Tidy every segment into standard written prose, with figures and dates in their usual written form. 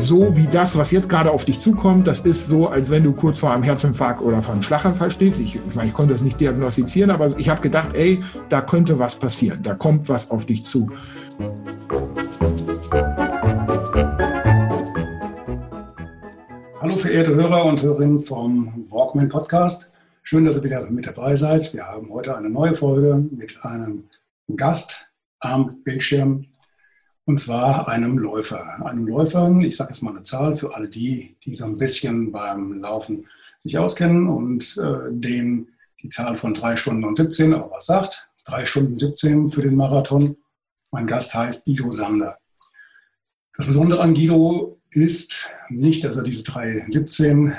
So wie das, was jetzt gerade auf dich zukommt, das ist so, als wenn du kurz vor einem Herzinfarkt oder vor einem Schlaganfall stehst. Ich meine, ich konnte das nicht diagnostizieren, aber ich habe gedacht, ey, da könnte was passieren, da kommt was auf dich zu. Hallo verehrte Hörer und Hörerinnen vom Walk-Män-Podcast. Schön, dass ihr wieder mit dabei seid. Wir haben heute eine neue Folge mit einem Gast am Bildschirm. Und zwar einem Läufer. Einem Läufer, ich sage jetzt mal eine Zahl für alle die, die so ein bisschen beim Laufen sich auskennen und denen die Zahl von 3 Stunden und 17 auch was sagt. 3 Stunden 17 für den Marathon. Mein Gast heißt Guido Sander. Das Besondere an Guido ist nicht, dass er diese 3:17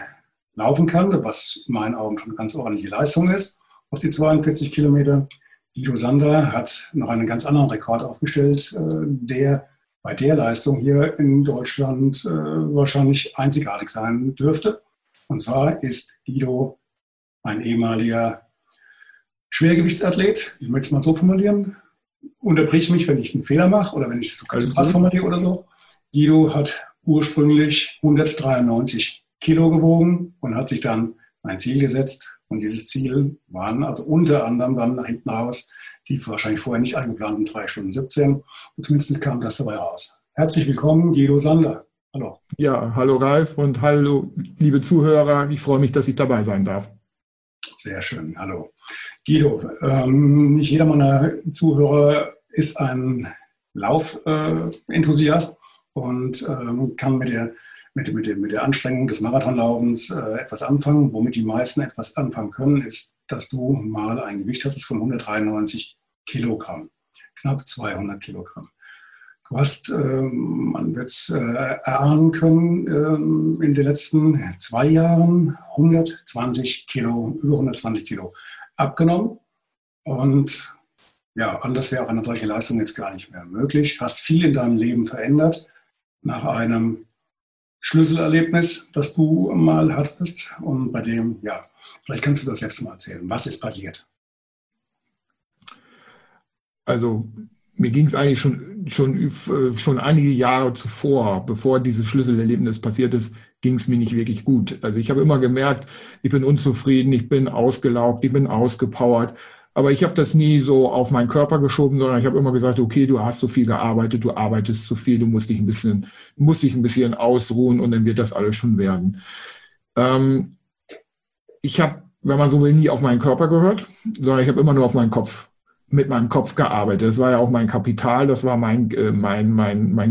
laufen kann, was in meinen Augen schon eine ganz ordentliche Leistung ist, auf die 42 Kilometer. Guido Sander hat noch einen ganz anderen Rekord aufgestellt, der bei der Leistung hier in Deutschland wahrscheinlich einzigartig sein dürfte. Und zwar ist Guido ein ehemaliger Schwergewichtsathlet, ich möchte es mal so formulieren, unterbrich mich, wenn ich einen Fehler mache oder wenn ich es so ganz krass formuliere oder so. Guido hat ursprünglich 193 Kilo gewogen und hat sich dann ein Ziel gesetzt, und dieses Ziel waren also unter anderem dann nach hinten raus die wahrscheinlich vorher nicht eingeplanten 3:17. Und zumindest kam das dabei raus. Herzlich willkommen, Guido Sander. Hallo. Ja, hallo Ralf und hallo liebe Zuhörer. Ich freue mich, dass ich dabei sein darf. Sehr schön, hallo. Guido, nicht jeder meiner Zuhörer ist ein Laufenthusiast und kann mit der Anstrengung des Marathonlaufens etwas anfangen. Womit die meisten etwas anfangen können, ist, dass du mal ein Gewicht hattest von 193 Kilogramm, knapp 200 Kilogramm. Du hast, man wird es erahnen können, in den letzten 2 Jahren über 120 Kilo abgenommen. Und ja, anders wäre auch eine solche Leistung jetzt gar nicht mehr möglich. Hast viel in deinem Leben verändert nach einem Schlüsselerlebnis, das du mal hattest und bei dem, ja, vielleicht kannst du das jetzt mal erzählen. Was ist passiert? Also mir ging es eigentlich schon einige Jahre zuvor, bevor dieses Schlüsselerlebnis passiert ist, ging es mir nicht wirklich gut. Also ich habe immer gemerkt, ich bin unzufrieden, ich bin ausgelaugt, ich bin ausgepowert. Aber ich habe das nie so auf meinen Körper geschoben, sondern ich habe immer gesagt, okay, du hast so viel gearbeitet, du arbeitest zu viel, du musst dich ein bisschen ausruhen und dann wird das alles schon werden. Ich habe, wenn man so will, nie auf meinen Körper gehört, sondern ich habe immer nur auf meinen Kopf, mit meinem Kopf gearbeitet. Das war ja auch mein Kapital, das war mein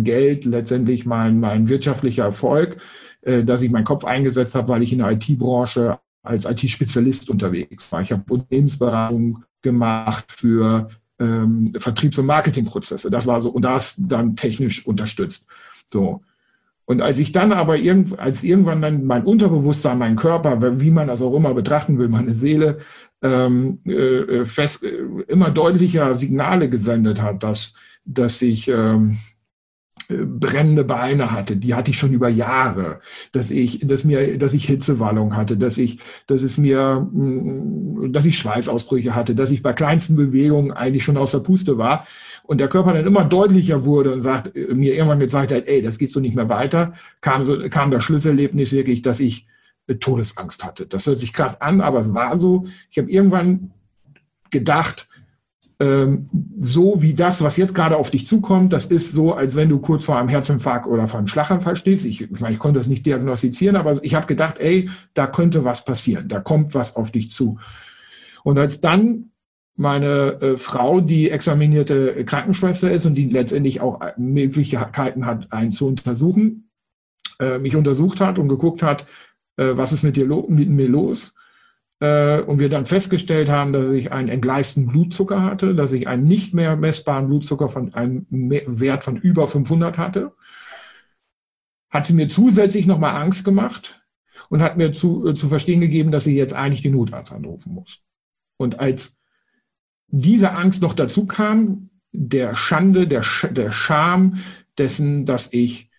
Geld, letztendlich mein wirtschaftlicher Erfolg, dass ich meinen Kopf eingesetzt habe, weil ich in der IT-Branche als IT-Spezialist unterwegs war. Ich habe Unternehmensberatung gemacht für Vertriebs- und Marketingprozesse. Das war so, und das dann technisch unterstützt. So. Und als ich dann aber irgendwann dann mein Unterbewusstsein, mein Körper, wie man das auch immer betrachten will, meine Seele, immer deutlicher Signale gesendet hat, dass ich brennende Beine hatte, die hatte ich schon über Jahre, dass ich Hitzewallung hatte, dass ich Schweißausbrüche hatte, dass ich bei kleinsten Bewegungen eigentlich schon aus der Puste war und der Körper dann immer deutlicher wurde und mir irgendwann gesagt hat, ey, das geht so nicht mehr weiter, kam das Schlüsselerlebnis wirklich, dass ich Todesangst hatte. Das hört sich krass an, aber es war so. Ich habe irgendwann gedacht, so wie das, was jetzt gerade auf dich zukommt, das ist so, als wenn du kurz vor einem Herzinfarkt oder vor einem Schlaganfall stehst. Ich meine, ich konnte das nicht diagnostizieren, aber ich habe gedacht, ey, da könnte was passieren, da kommt was auf dich zu. Und als dann meine Frau, die examinierte Krankenschwester ist und die letztendlich auch Möglichkeiten hat, einen zu untersuchen, mich untersucht hat und geguckt hat, was ist mit mir los, und wir dann festgestellt haben, dass ich einen entgleisten Blutzucker hatte, dass ich einen nicht mehr messbaren Blutzucker von einem Wert von über 500 hatte, hat sie mir zusätzlich nochmal Angst gemacht, und hat mir zu verstehen gegeben, dass sie jetzt eigentlich den Notarzt anrufen muss. Und als diese Angst noch dazu kam, der Schande, der Scham dessen, dass ich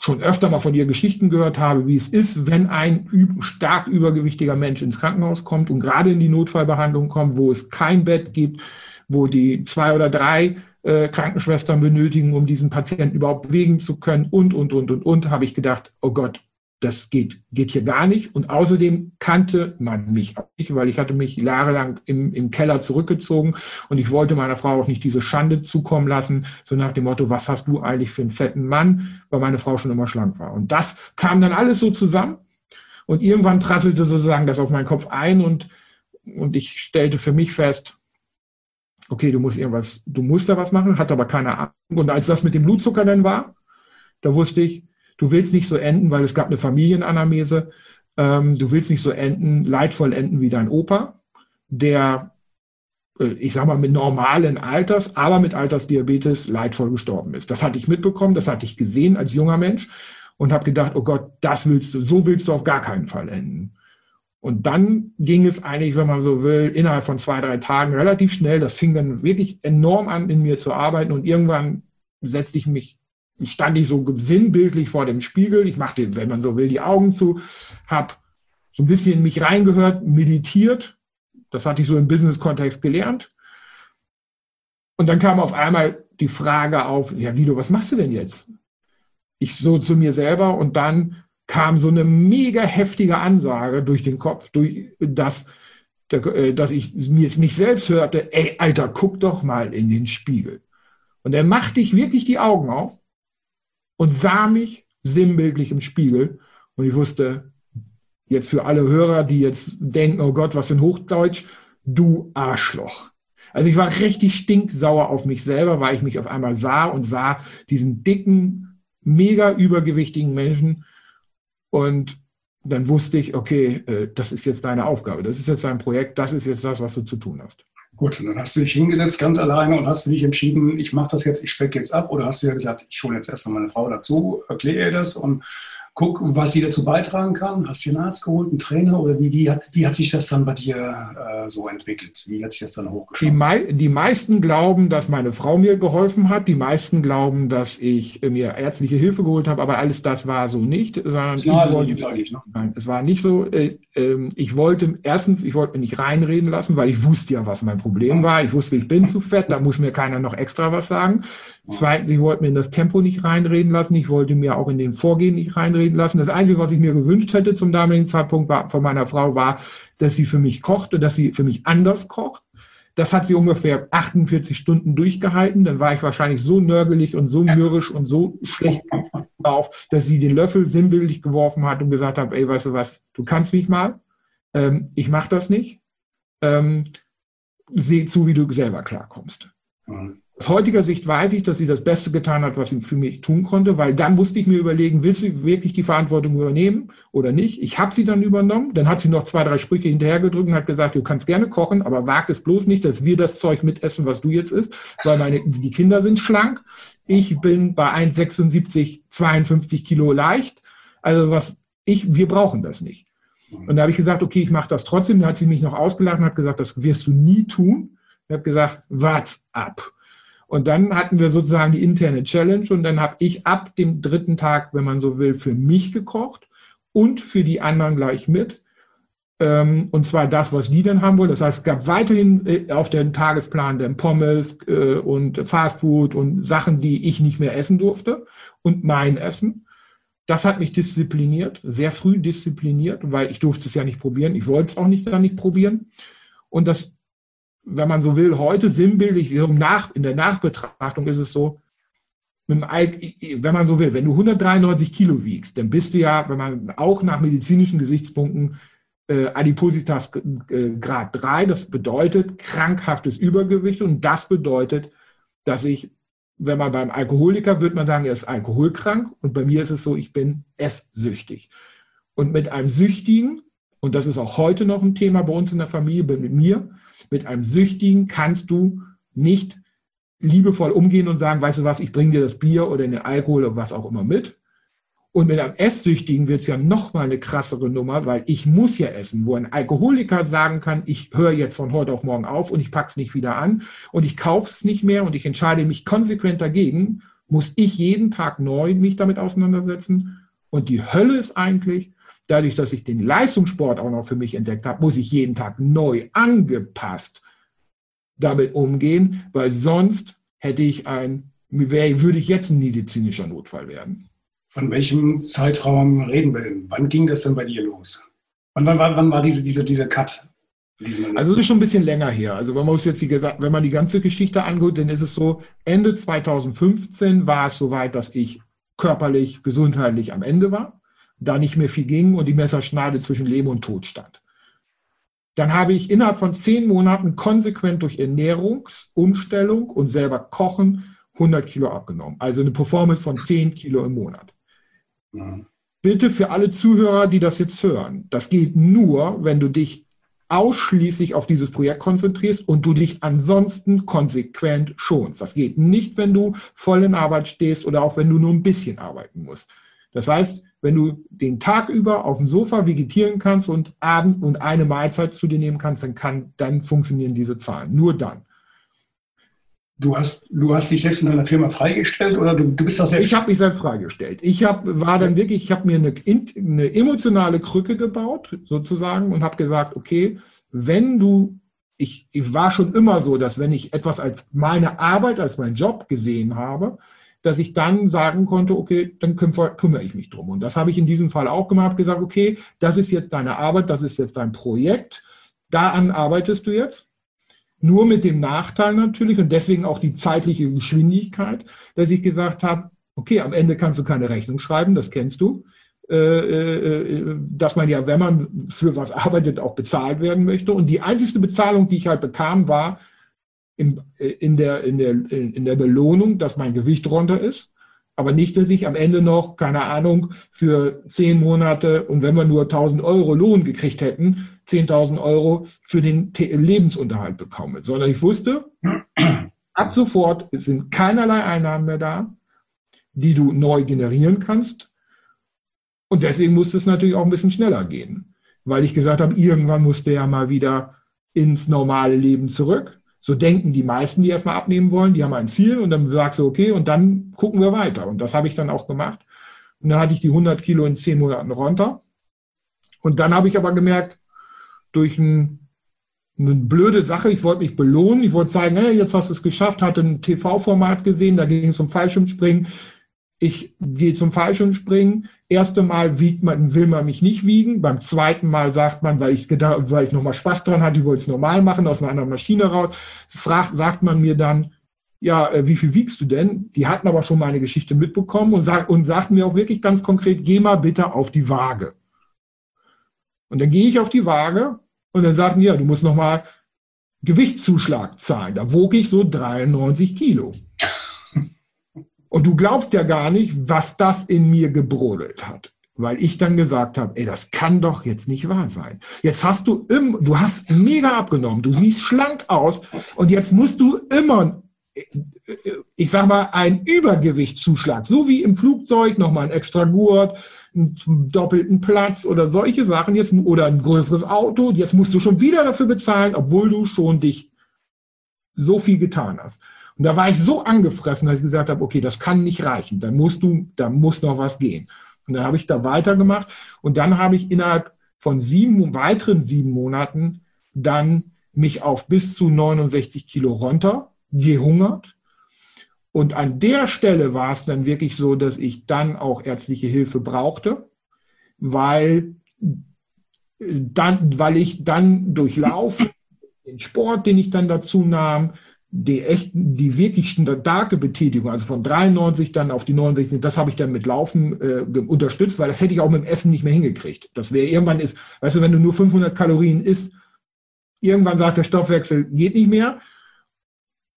schon öfter mal von ihr Geschichten gehört habe, wie es ist, wenn ein stark übergewichtiger Mensch ins Krankenhaus kommt und gerade in die Notfallbehandlung kommt, wo es kein Bett gibt, wo die 2 oder 3 Krankenschwestern benötigen, um diesen Patienten überhaupt bewegen zu können und, habe ich gedacht, oh Gott, das geht hier gar nicht. Und außerdem kannte man mich auch nicht, weil ich hatte mich jahrelang im Keller zurückgezogen und ich wollte meiner Frau auch nicht diese Schande zukommen lassen, so nach dem Motto, was hast du eigentlich für einen fetten Mann, weil meine Frau schon immer schlank war. Und das kam dann alles so zusammen und irgendwann prasselte sozusagen das auf meinen Kopf ein und ich stellte für mich fest, okay, du musst da was machen, hatte aber keine Ahnung. Und als das mit dem Blutzucker dann war, da wusste ich, du willst nicht so enden, weil es gab eine Familienanamnese, du willst nicht so enden, leidvoll enden wie dein Opa, der, ich sag mal, mit normalen Alters, aber mit Altersdiabetes leidvoll gestorben ist. Das hatte ich mitbekommen, das hatte ich gesehen als junger Mensch und habe gedacht, oh Gott, so willst du auf gar keinen Fall enden. Und dann ging es eigentlich, wenn man so will, innerhalb von 2, 3 Tagen relativ schnell. Das fing dann wirklich enorm an, in mir zu arbeiten. Und irgendwann stand ich so sinnbildlich vor dem Spiegel. Ich machte, wenn man so will, die Augen zu, habe so ein bisschen in mich reingehört, meditiert. Das hatte ich so im Business-Kontext gelernt. Und dann kam auf einmal die Frage auf, ja Guido, was machst du denn jetzt? Ich so zu mir selber und dann kam so eine mega heftige Ansage durch den Kopf, dass ich mich selbst hörte, ey, Alter, guck doch mal in den Spiegel. Und dann machte ich wirklich die Augen auf und sah mich sinnbildlich im Spiegel. Und ich wusste, jetzt für alle Hörer, die jetzt denken, oh Gott, was für ein Hochdeutsch, du Arschloch. Also ich war richtig stinksauer auf mich selber, weil ich mich auf einmal sah und sah diesen dicken, mega übergewichtigen Menschen. Und dann wusste ich, okay, das ist jetzt deine Aufgabe, das ist jetzt dein Projekt, das ist jetzt das, was du zu tun hast. Gut, und dann hast du dich hingesetzt ganz alleine und hast für dich entschieden, ich mache das jetzt, ich speck jetzt ab. Oder hast du ja gesagt, ich hole jetzt erstmal meine Frau dazu, erkläre ihr das und guck, was sie dazu beitragen kann. Hast du einen Arzt geholt, einen Trainer oder wie hat sich das dann bei dir so entwickelt? Wie hat sich das dann hochgeschaut? Die meisten glauben, dass meine Frau mir geholfen hat. Die meisten glauben, dass ich mir ärztliche Hilfe geholt habe. Aber alles das war so nicht. Nein, es war nicht so. Ich wollte mich nicht reinreden lassen, weil ich wusste ja, was mein Problem war. Ich wusste, ich bin zu fett. Da muss mir keiner noch extra was sagen. Zweitens, ich wollte mir in das Tempo nicht reinreden lassen. Ich wollte mir auch in den Vorgehen nicht reinreden lassen. Das Einzige, was ich mir gewünscht hätte zum damaligen Zeitpunkt von meiner Frau war, dass sie für mich kochte, dass sie für mich anders kocht. Das hat sie ungefähr 48 Stunden durchgehalten. Dann war ich wahrscheinlich so nörgelig und so mürrisch und so schlecht drauf, dass sie den Löffel sinnbildlich geworfen hat und gesagt hat, ey, weißt du was, du kannst mich mal, ich mache das nicht. Seh zu, wie du selber klarkommst. Mhm. Aus heutiger Sicht weiß ich, dass sie das Beste getan hat, was sie für mich tun konnte, weil dann musste ich mir überlegen, willst du wirklich die Verantwortung übernehmen oder nicht? Ich habe sie dann übernommen, dann hat sie noch 2, 3 Sprüche hinterhergedrückt und hat gesagt, du kannst gerne kochen, aber wagt es bloß nicht, dass wir das Zeug mitessen, was du jetzt isst, weil die Kinder sind schlank, ich bin bei 1,76, 52 Kilo leicht, also wir brauchen das nicht. Und da habe ich gesagt, okay, ich mache das trotzdem, dann hat sie mich noch ausgelacht und hat gesagt, das wirst du nie tun. Ich habe gesagt, what's up? Und dann hatten wir sozusagen die interne Challenge und dann habe ich ab dem 3. Tag, wenn man so will, für mich gekocht und für die anderen gleich mit. Und zwar das, was die dann haben wollten. Das heißt, es gab weiterhin auf dem Tagesplan dann Pommes und Fastfood und Sachen, die ich nicht mehr essen durfte und mein Essen. Das hat mich diszipliniert, sehr früh diszipliniert, weil ich durfte es ja nicht probieren. Ich wollte es auch nicht probieren. Und das, wenn man so will, heute sinnbildlich, in der Nachbetrachtung ist es so, wenn man so will, wenn du 193 Kilo wiegst, dann bist du ja, wenn man auch nach medizinischen Gesichtspunkten Adipositas Grad 3, das bedeutet krankhaftes Übergewicht und das bedeutet, dass ich, wenn man beim Alkoholiker würde man sagen, er ist alkoholkrank und bei mir ist es so, ich bin esssüchtig. Und mit einem Süchtigen, und das ist auch heute noch ein Thema bei uns in der Familie, mit einem Süchtigen kannst du nicht liebevoll umgehen und sagen, weißt du was, ich bringe dir das Bier oder den Alkohol oder was auch immer mit. Und mit einem Esssüchtigen wird es ja nochmal eine krassere Nummer, weil ich muss ja essen, wo ein Alkoholiker sagen kann, ich höre jetzt von heute auf morgen auf und ich packe es nicht wieder an und ich kaufe es nicht mehr und ich entscheide mich konsequent dagegen, muss ich jeden Tag neu mich damit auseinandersetzen. Und die Hölle ist eigentlich, dadurch, dass ich den Leistungssport auch noch für mich entdeckt habe, muss ich jeden Tag neu angepasst damit umgehen, weil sonst hätte ich würde ich jetzt ein medizinischer Notfall werden. Von welchem Zeitraum reden wir denn? Wann ging das denn bei dir los? Wann war dieser Cut? Also es ist schon ein bisschen länger her. Also man muss jetzt, wenn man die ganze Geschichte anguckt, dann ist es so, Ende 2015 war es soweit, dass ich körperlich, gesundheitlich am Ende war, da nicht mehr viel ging und die Messerschneide zwischen Leben und Tod stand. Dann habe ich innerhalb von 10 Monaten konsequent durch Ernährungsumstellung und selber Kochen 100 Kilo abgenommen. Also eine Performance von 10 Kilo im Monat. Ja. Bitte für alle Zuhörer, die das jetzt hören, das geht nur, wenn du dich ausschließlich auf dieses Projekt konzentrierst und du dich ansonsten konsequent schonst. Das geht nicht, wenn du voll in Arbeit stehst oder auch wenn du nur ein bisschen arbeiten musst. Das heißt, wenn du den Tag über auf dem Sofa vegetieren kannst und abends und eine Mahlzeit zu dir nehmen kannst, dann funktionieren diese Zahlen. Nur dann. Du hast dich selbst in deiner Firma freigestellt oder du bist doch selbst? Ich habe mich selbst freigestellt. Ich habe mir eine emotionale Krücke gebaut sozusagen und habe gesagt, okay, ich war schon immer so, dass wenn ich etwas als meine Arbeit, als meinen Job gesehen habe, dass ich dann sagen konnte, okay, dann kümmere ich mich drum. Und das habe ich in diesem Fall auch gemacht, habe gesagt, okay, das ist jetzt deine Arbeit, das ist jetzt dein Projekt, daran arbeitest du jetzt. Nur mit dem Nachteil natürlich und deswegen auch die zeitliche Geschwindigkeit, dass ich gesagt habe, okay, am Ende kannst du keine Rechnung schreiben, das kennst du, dass man ja, wenn man für was arbeitet, auch bezahlt werden möchte. Und die einzigste Bezahlung, die ich halt bekam, war in der Belohnung, dass mein Gewicht runter ist, aber nicht, dass ich am Ende noch, keine Ahnung, für 10 Monate und wenn wir nur 1.000 Euro Lohn gekriegt hätten, 10.000 Euro für den Lebensunterhalt bekomme, sondern ich wusste, ab sofort sind keinerlei Einnahmen mehr da, die du neu generieren kannst. Und deswegen musste es natürlich auch ein bisschen schneller gehen, weil ich gesagt habe, irgendwann musste ja mal wieder ins normale Leben zurück. So denken die meisten, die erstmal abnehmen wollen, die haben ein Ziel und dann sagst du, okay, und dann gucken wir weiter. Und das habe ich dann auch gemacht. Und dann hatte ich die 100 Kilo in 10 Monaten runter. Und dann habe ich aber gemerkt, durch eine blöde Sache, ich wollte mich belohnen, ich wollte sagen, hey, jetzt hast du es geschafft, hatte ein TV-Format gesehen, da ging es um Fallschirmspringen, ich gehe zum Fallschirmspringen, erste Mal will man mich nicht wiegen, beim zweiten Mal sagt man, weil ich nochmal Spaß dran hatte, ich wollte es normal machen, aus einer anderen Maschine raus, sagt man mir dann, ja, wie viel wiegst du denn? Die hatten aber schon meine Geschichte mitbekommen und sagten mir auch wirklich ganz konkret, geh mal bitte auf die Waage. Und dann gehe ich auf die Waage und dann sagten, ja, du musst nochmal Gewichtszuschlag zahlen. Da wog ich so 93 Kilo. Und du glaubst ja gar nicht, was das in mir gebrodelt hat. Weil ich dann gesagt habe, ey, das kann doch jetzt nicht wahr sein. Jetzt hast du du hast mega abgenommen, du siehst schlank aus und jetzt musst du immer, ich sag mal, einen Übergewichtszuschlag, so wie im Flugzeug, nochmal ein extra Gurt, einen doppelten Platz oder solche Sachen jetzt oder ein größeres Auto, jetzt musst du schon wieder dafür bezahlen, obwohl du schon dich so viel getan hast. Und da war ich so angefressen, dass ich gesagt habe, okay, das kann nicht reichen, da muss noch was gehen. Und dann habe ich da weitergemacht und dann habe ich innerhalb von 7 weiteren 7 Monaten dann mich auf bis zu 69 Kilo runter gehungert. Und an der Stelle war es dann wirklich so, dass ich dann auch ärztliche Hilfe brauchte, weil ich dann durchlaufen, den Sport, den ich dann dazu nahm, die wirklich starke Betätigung, also von 93 dann auf die 69, das habe ich dann mit Laufen unterstützt, weil das hätte ich auch mit dem Essen nicht mehr hingekriegt. Das wäre irgendwann ist, weißt du, wenn du nur 500 Kalorien isst, irgendwann sagt der Stoffwechsel, geht nicht mehr.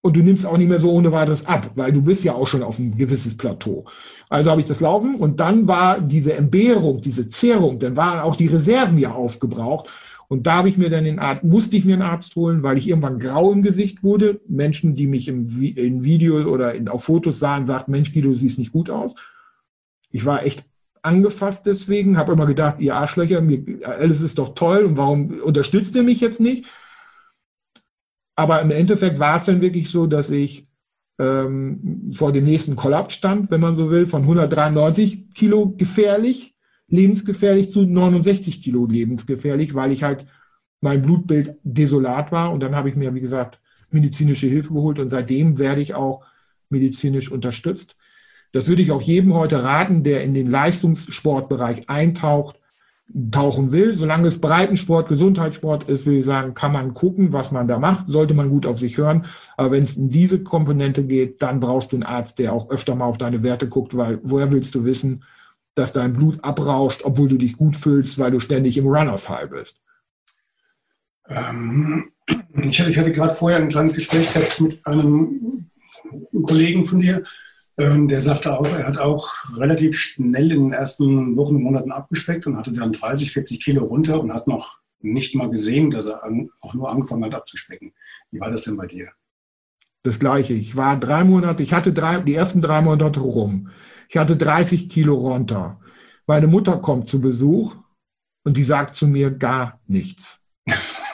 Und du nimmst auch nicht mehr so ohne weiteres ab, weil du bist ja auch schon auf ein gewisses Plateau. Also habe ich das Laufen und dann war diese Entbehrung, diese Zehrung, dann waren auch die Reserven ja aufgebraucht. Und da habe ich mir dann musste ich mir einen Arzt holen, weil ich irgendwann grau im Gesicht wurde. Menschen, die mich im Video oder auf Fotos sahen, sagten, Mensch, Guido, du siehst nicht gut aus. Ich war echt angefasst deswegen, habe immer gedacht, ihr Arschlöcher, alles ist doch toll und warum unterstützt ihr mich jetzt nicht? Aber im Endeffekt war es dann wirklich so, dass ich vor dem nächsten Kollaps stand, wenn man so will, von 193 Kilo gefährlich, lebensgefährlich zu 69 Kilo lebensgefährlich, weil ich halt mein Blutbild desolat war. Und dann habe ich mir, wie gesagt, medizinische Hilfe geholt und seitdem werde ich auch medizinisch unterstützt. Das würde ich auch jedem heute raten, der in den Leistungssportbereich eintauchen will. Solange es Breitensport, Gesundheitssport ist, würde ich sagen, kann man gucken, was man da macht. Sollte man gut auf sich hören. Aber wenn es in diese Komponente geht, dann brauchst du einen Arzt, der auch öfter mal auf deine Werte guckt, weil woher willst du wissen, dass dein Blut abrauscht, obwohl du dich gut fühlst, weil du ständig im Run-off-High bist? Ich hatte gerade vorher ein kleines Gespräch gehabt mit einem Kollegen von dir, der sagte auch, er hat auch relativ schnell in den ersten Wochen und Monaten abgespeckt und hatte dann 30, 40 Kilo runter und hat noch nicht mal gesehen, dass er auch nur angefangen hat abzuspecken. Wie war das denn bei dir? Das Gleiche. Ich war 3 Monate, die ersten 3 Monate rum. Ich hatte 30 Kilo runter. Meine Mutter kommt zu Besuch und die sagt zu mir gar nichts.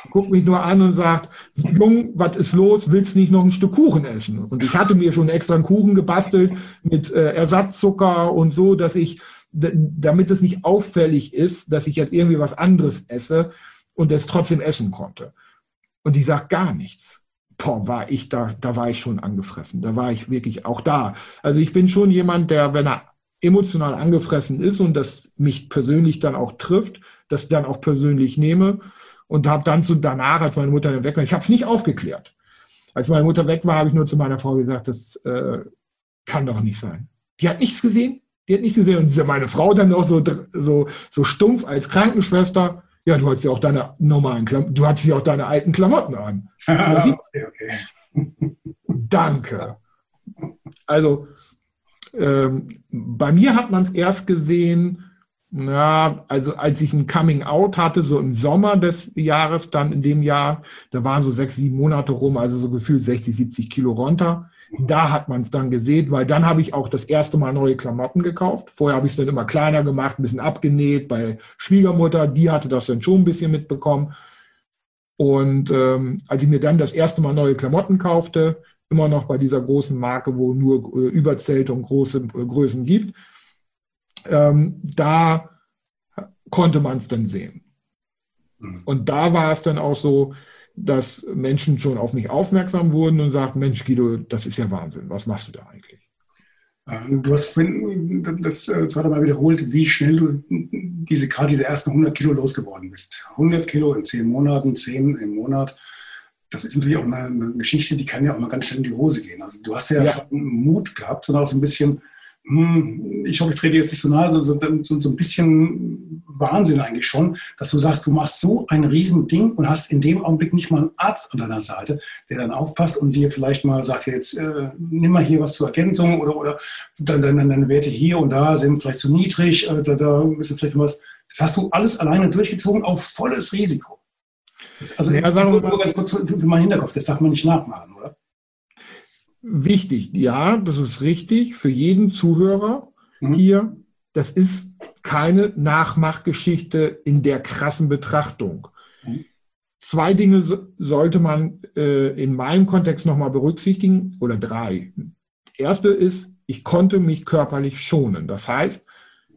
Guckt mich nur an und sagt, Jung, was ist los, willst nicht noch ein Stück Kuchen essen? Und ich hatte mir schon extra einen Kuchen gebastelt mit Ersatzzucker und so, dass ich, damit es nicht auffällig ist, dass ich jetzt irgendwie was anderes esse und es trotzdem essen konnte. Und die sagt gar nichts. Boah, war ich schon angefressen. Da war ich wirklich auch da. Also ich bin schon jemand, der, wenn er emotional angefressen ist und das mich persönlich dann auch trifft, das dann auch persönlich nehme. Und habe dann danach, als meine Mutter weg war, ich habe es nicht aufgeklärt. Als meine Mutter weg war, habe ich nur zu meiner Frau gesagt, das kann doch nicht sein. Die hat nichts gesehen. Und meine Frau dann auch so stumpf als Krankenschwester, ja, du hattest ja auch deine normalen Klamotten, du hattest ja auch deine alten Klamotten an. Okay. Danke. Also bei mir hat man es erst gesehen, ja, also als ich ein Coming-out hatte, so im Sommer des Jahres, dann in dem Jahr, da waren so 6, 7 Monate rum, also so gefühlt 60, 70 Kilo runter. Da hat man es dann gesehen, weil dann habe ich auch das erste Mal neue Klamotten gekauft. Vorher habe ich es dann immer kleiner gemacht, ein bisschen abgenäht bei Schwiegermutter, die hatte das dann schon ein bisschen mitbekommen. Und als ich mir dann das erste Mal neue Klamotten kaufte, immer noch bei dieser großen Marke, wo nur Überzelte und große Größen gibt, da konnte man es dann sehen. Und da war es dann auch so, dass Menschen schon auf mich aufmerksam wurden und sagten, Mensch Guido, das ist ja Wahnsinn, was machst du da eigentlich? Du hast vorhin das zweite Mal wiederholt, wie schnell du diese ersten 100 Kilo losgeworden bist. 100 Kilo in 10 Monaten, 10 im Monat. Das ist natürlich auch eine Geschichte, die kann ja auch mal ganz schnell in die Hose gehen. Also du hast ja schon Mut gehabt und auch so ein bisschen... Ich hoffe, ich trete jetzt nicht so nahe, so ein bisschen Wahnsinn eigentlich schon, dass du sagst, du machst so ein Riesending und hast in dem Augenblick nicht mal einen Arzt an deiner Seite, der dann aufpasst und dir vielleicht mal sagt, jetzt nimm mal hier was zur Ergänzung oder deine Werte hier und da sind vielleicht zu niedrig, da müssen vielleicht was. Das hast du alles alleine durchgezogen auf volles Risiko. Also ja, nur ganz kurz für meinen Hinterkopf, das darf man nicht nachmachen, oder? Wichtig, ja, das ist richtig, für jeden Zuhörer hier, das ist keine Nachmachgeschichte in der krassen Betrachtung. 2 Dinge sollte man in meinem Kontext nochmal berücksichtigen, oder 3. Erste ist, ich konnte mich körperlich schonen. Das heißt,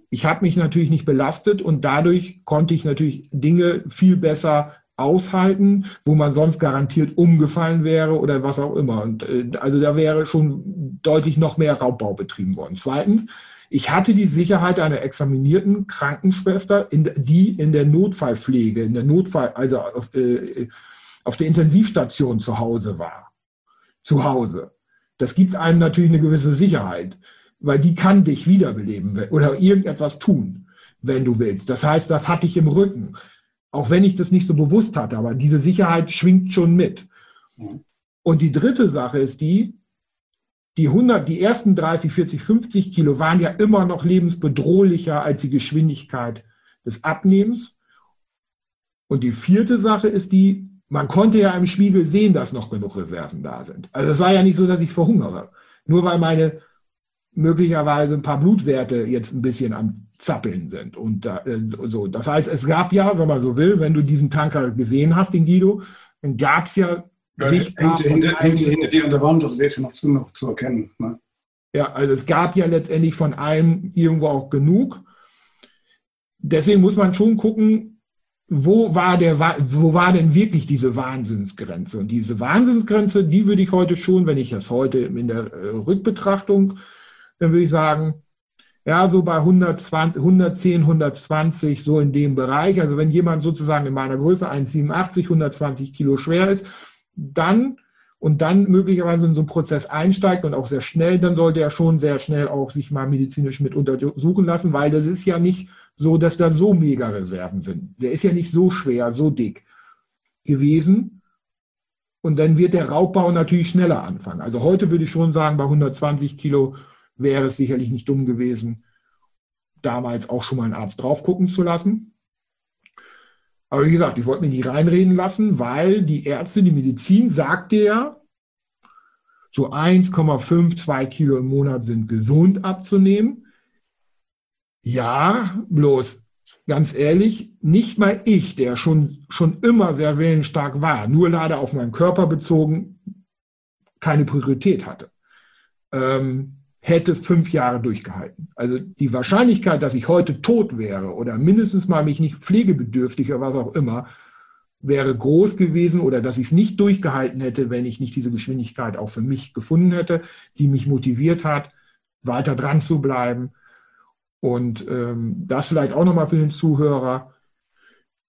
ich habe mich natürlich nicht belastet und dadurch konnte ich natürlich Dinge viel besser aushalten, wo man sonst garantiert umgefallen wäre oder was auch immer. Und also da wäre schon deutlich noch mehr Raubbau betrieben worden. Zweitens, ich hatte die Sicherheit einer examinierten Krankenschwester, die in der Notfallpflege, also auf der Intensivstation zu Hause war. Zu Hause. Das gibt einem natürlich eine gewisse Sicherheit, weil die kann dich wiederbeleben oder irgendetwas tun, wenn du willst. Das heißt, das hatte ich im Rücken. Auch wenn ich das nicht so bewusst hatte, aber diese Sicherheit schwingt schon mit. Und die dritte Sache ist die ersten 30, 40, 50 Kilo waren ja immer noch lebensbedrohlicher als die Geschwindigkeit des Abnehmens. Und die vierte Sache ist man konnte ja im Spiegel sehen, dass noch genug Reserven da sind. Also es war ja nicht so, dass ich verhungere. Nur weil meine möglicherweise ein paar Blutwerte jetzt ein bisschen am Zappeln sind. Und so. Das heißt, es gab ja, wenn man so will, wenn du diesen Tanker gesehen hast, den Guido, dann gab es ja sichtbar... Hinter dir an der Wand, das ist ja noch zu erkennen. Ne? Ja, also es gab ja letztendlich von allem irgendwo auch genug. Deswegen muss man schon gucken, wo war denn wirklich diese Wahnsinnsgrenze? Und diese Wahnsinnsgrenze, die würde ich heute schon, wenn ich das heute in der Rückbetrachtung, dann würde ich sagen, ja, so bei 110, 120, so in dem Bereich. Also wenn jemand sozusagen in meiner Größe 1,87, 120 Kilo schwer ist, dann möglicherweise in so einen Prozess einsteigt und auch sehr schnell, dann sollte er schon sehr schnell auch sich mal medizinisch mit untersuchen lassen, weil das ist ja nicht so, dass da so mega Reserven sind. Der ist ja nicht so schwer, so dick gewesen. Und dann wird der Raubbau natürlich schneller anfangen. Also heute würde ich schon sagen, bei 120 Kilo wäre es sicherlich nicht dumm gewesen, damals auch schon mal einen Arzt drauf gucken zu lassen. Aber wie gesagt, ich wollte mich nicht reinreden lassen, weil die Ärzte, die Medizin sagte ja, so 1,52 Kilo im Monat sind gesund abzunehmen. Ja, bloß ganz ehrlich, nicht mal ich, der schon immer sehr willensstark war, nur leider auf meinen Körper bezogen, keine Priorität hatte. Hätte 5 Jahre durchgehalten. Also die Wahrscheinlichkeit, dass ich heute tot wäre oder mindestens mal mich nicht pflegebedürftig oder was auch immer, wäre groß gewesen oder dass ich es nicht durchgehalten hätte, wenn ich nicht diese Geschwindigkeit auch für mich gefunden hätte, die mich motiviert hat, weiter dran zu bleiben. Und das vielleicht auch nochmal für den Zuhörer.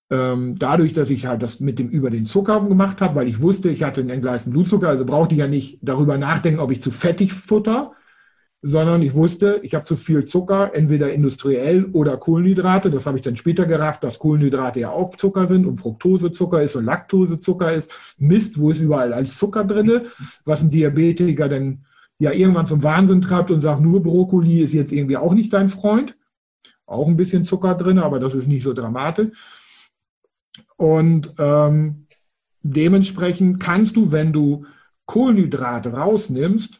Dadurch, dass ich halt das mit dem über den Zucker gemacht habe, weil ich wusste, ich hatte einen entgleisten Blutzucker, also brauchte ich ja nicht darüber nachdenken, ob ich zu fettig futter, sondern ich wusste, ich habe zu viel Zucker, entweder industriell oder Kohlenhydrate. Das habe ich dann später gerafft, dass Kohlenhydrate ja auch Zucker sind und Fructosezucker ist und Laktosezucker ist. Mist, wo ist überall als Zucker drin, was ein Diabetiker dann ja irgendwann zum Wahnsinn treibt und sagt, nur Brokkoli ist jetzt irgendwie auch nicht dein Freund. Auch ein bisschen Zucker drin, aber das ist nicht so dramatisch. Und dementsprechend kannst du, wenn du Kohlenhydrate rausnimmst,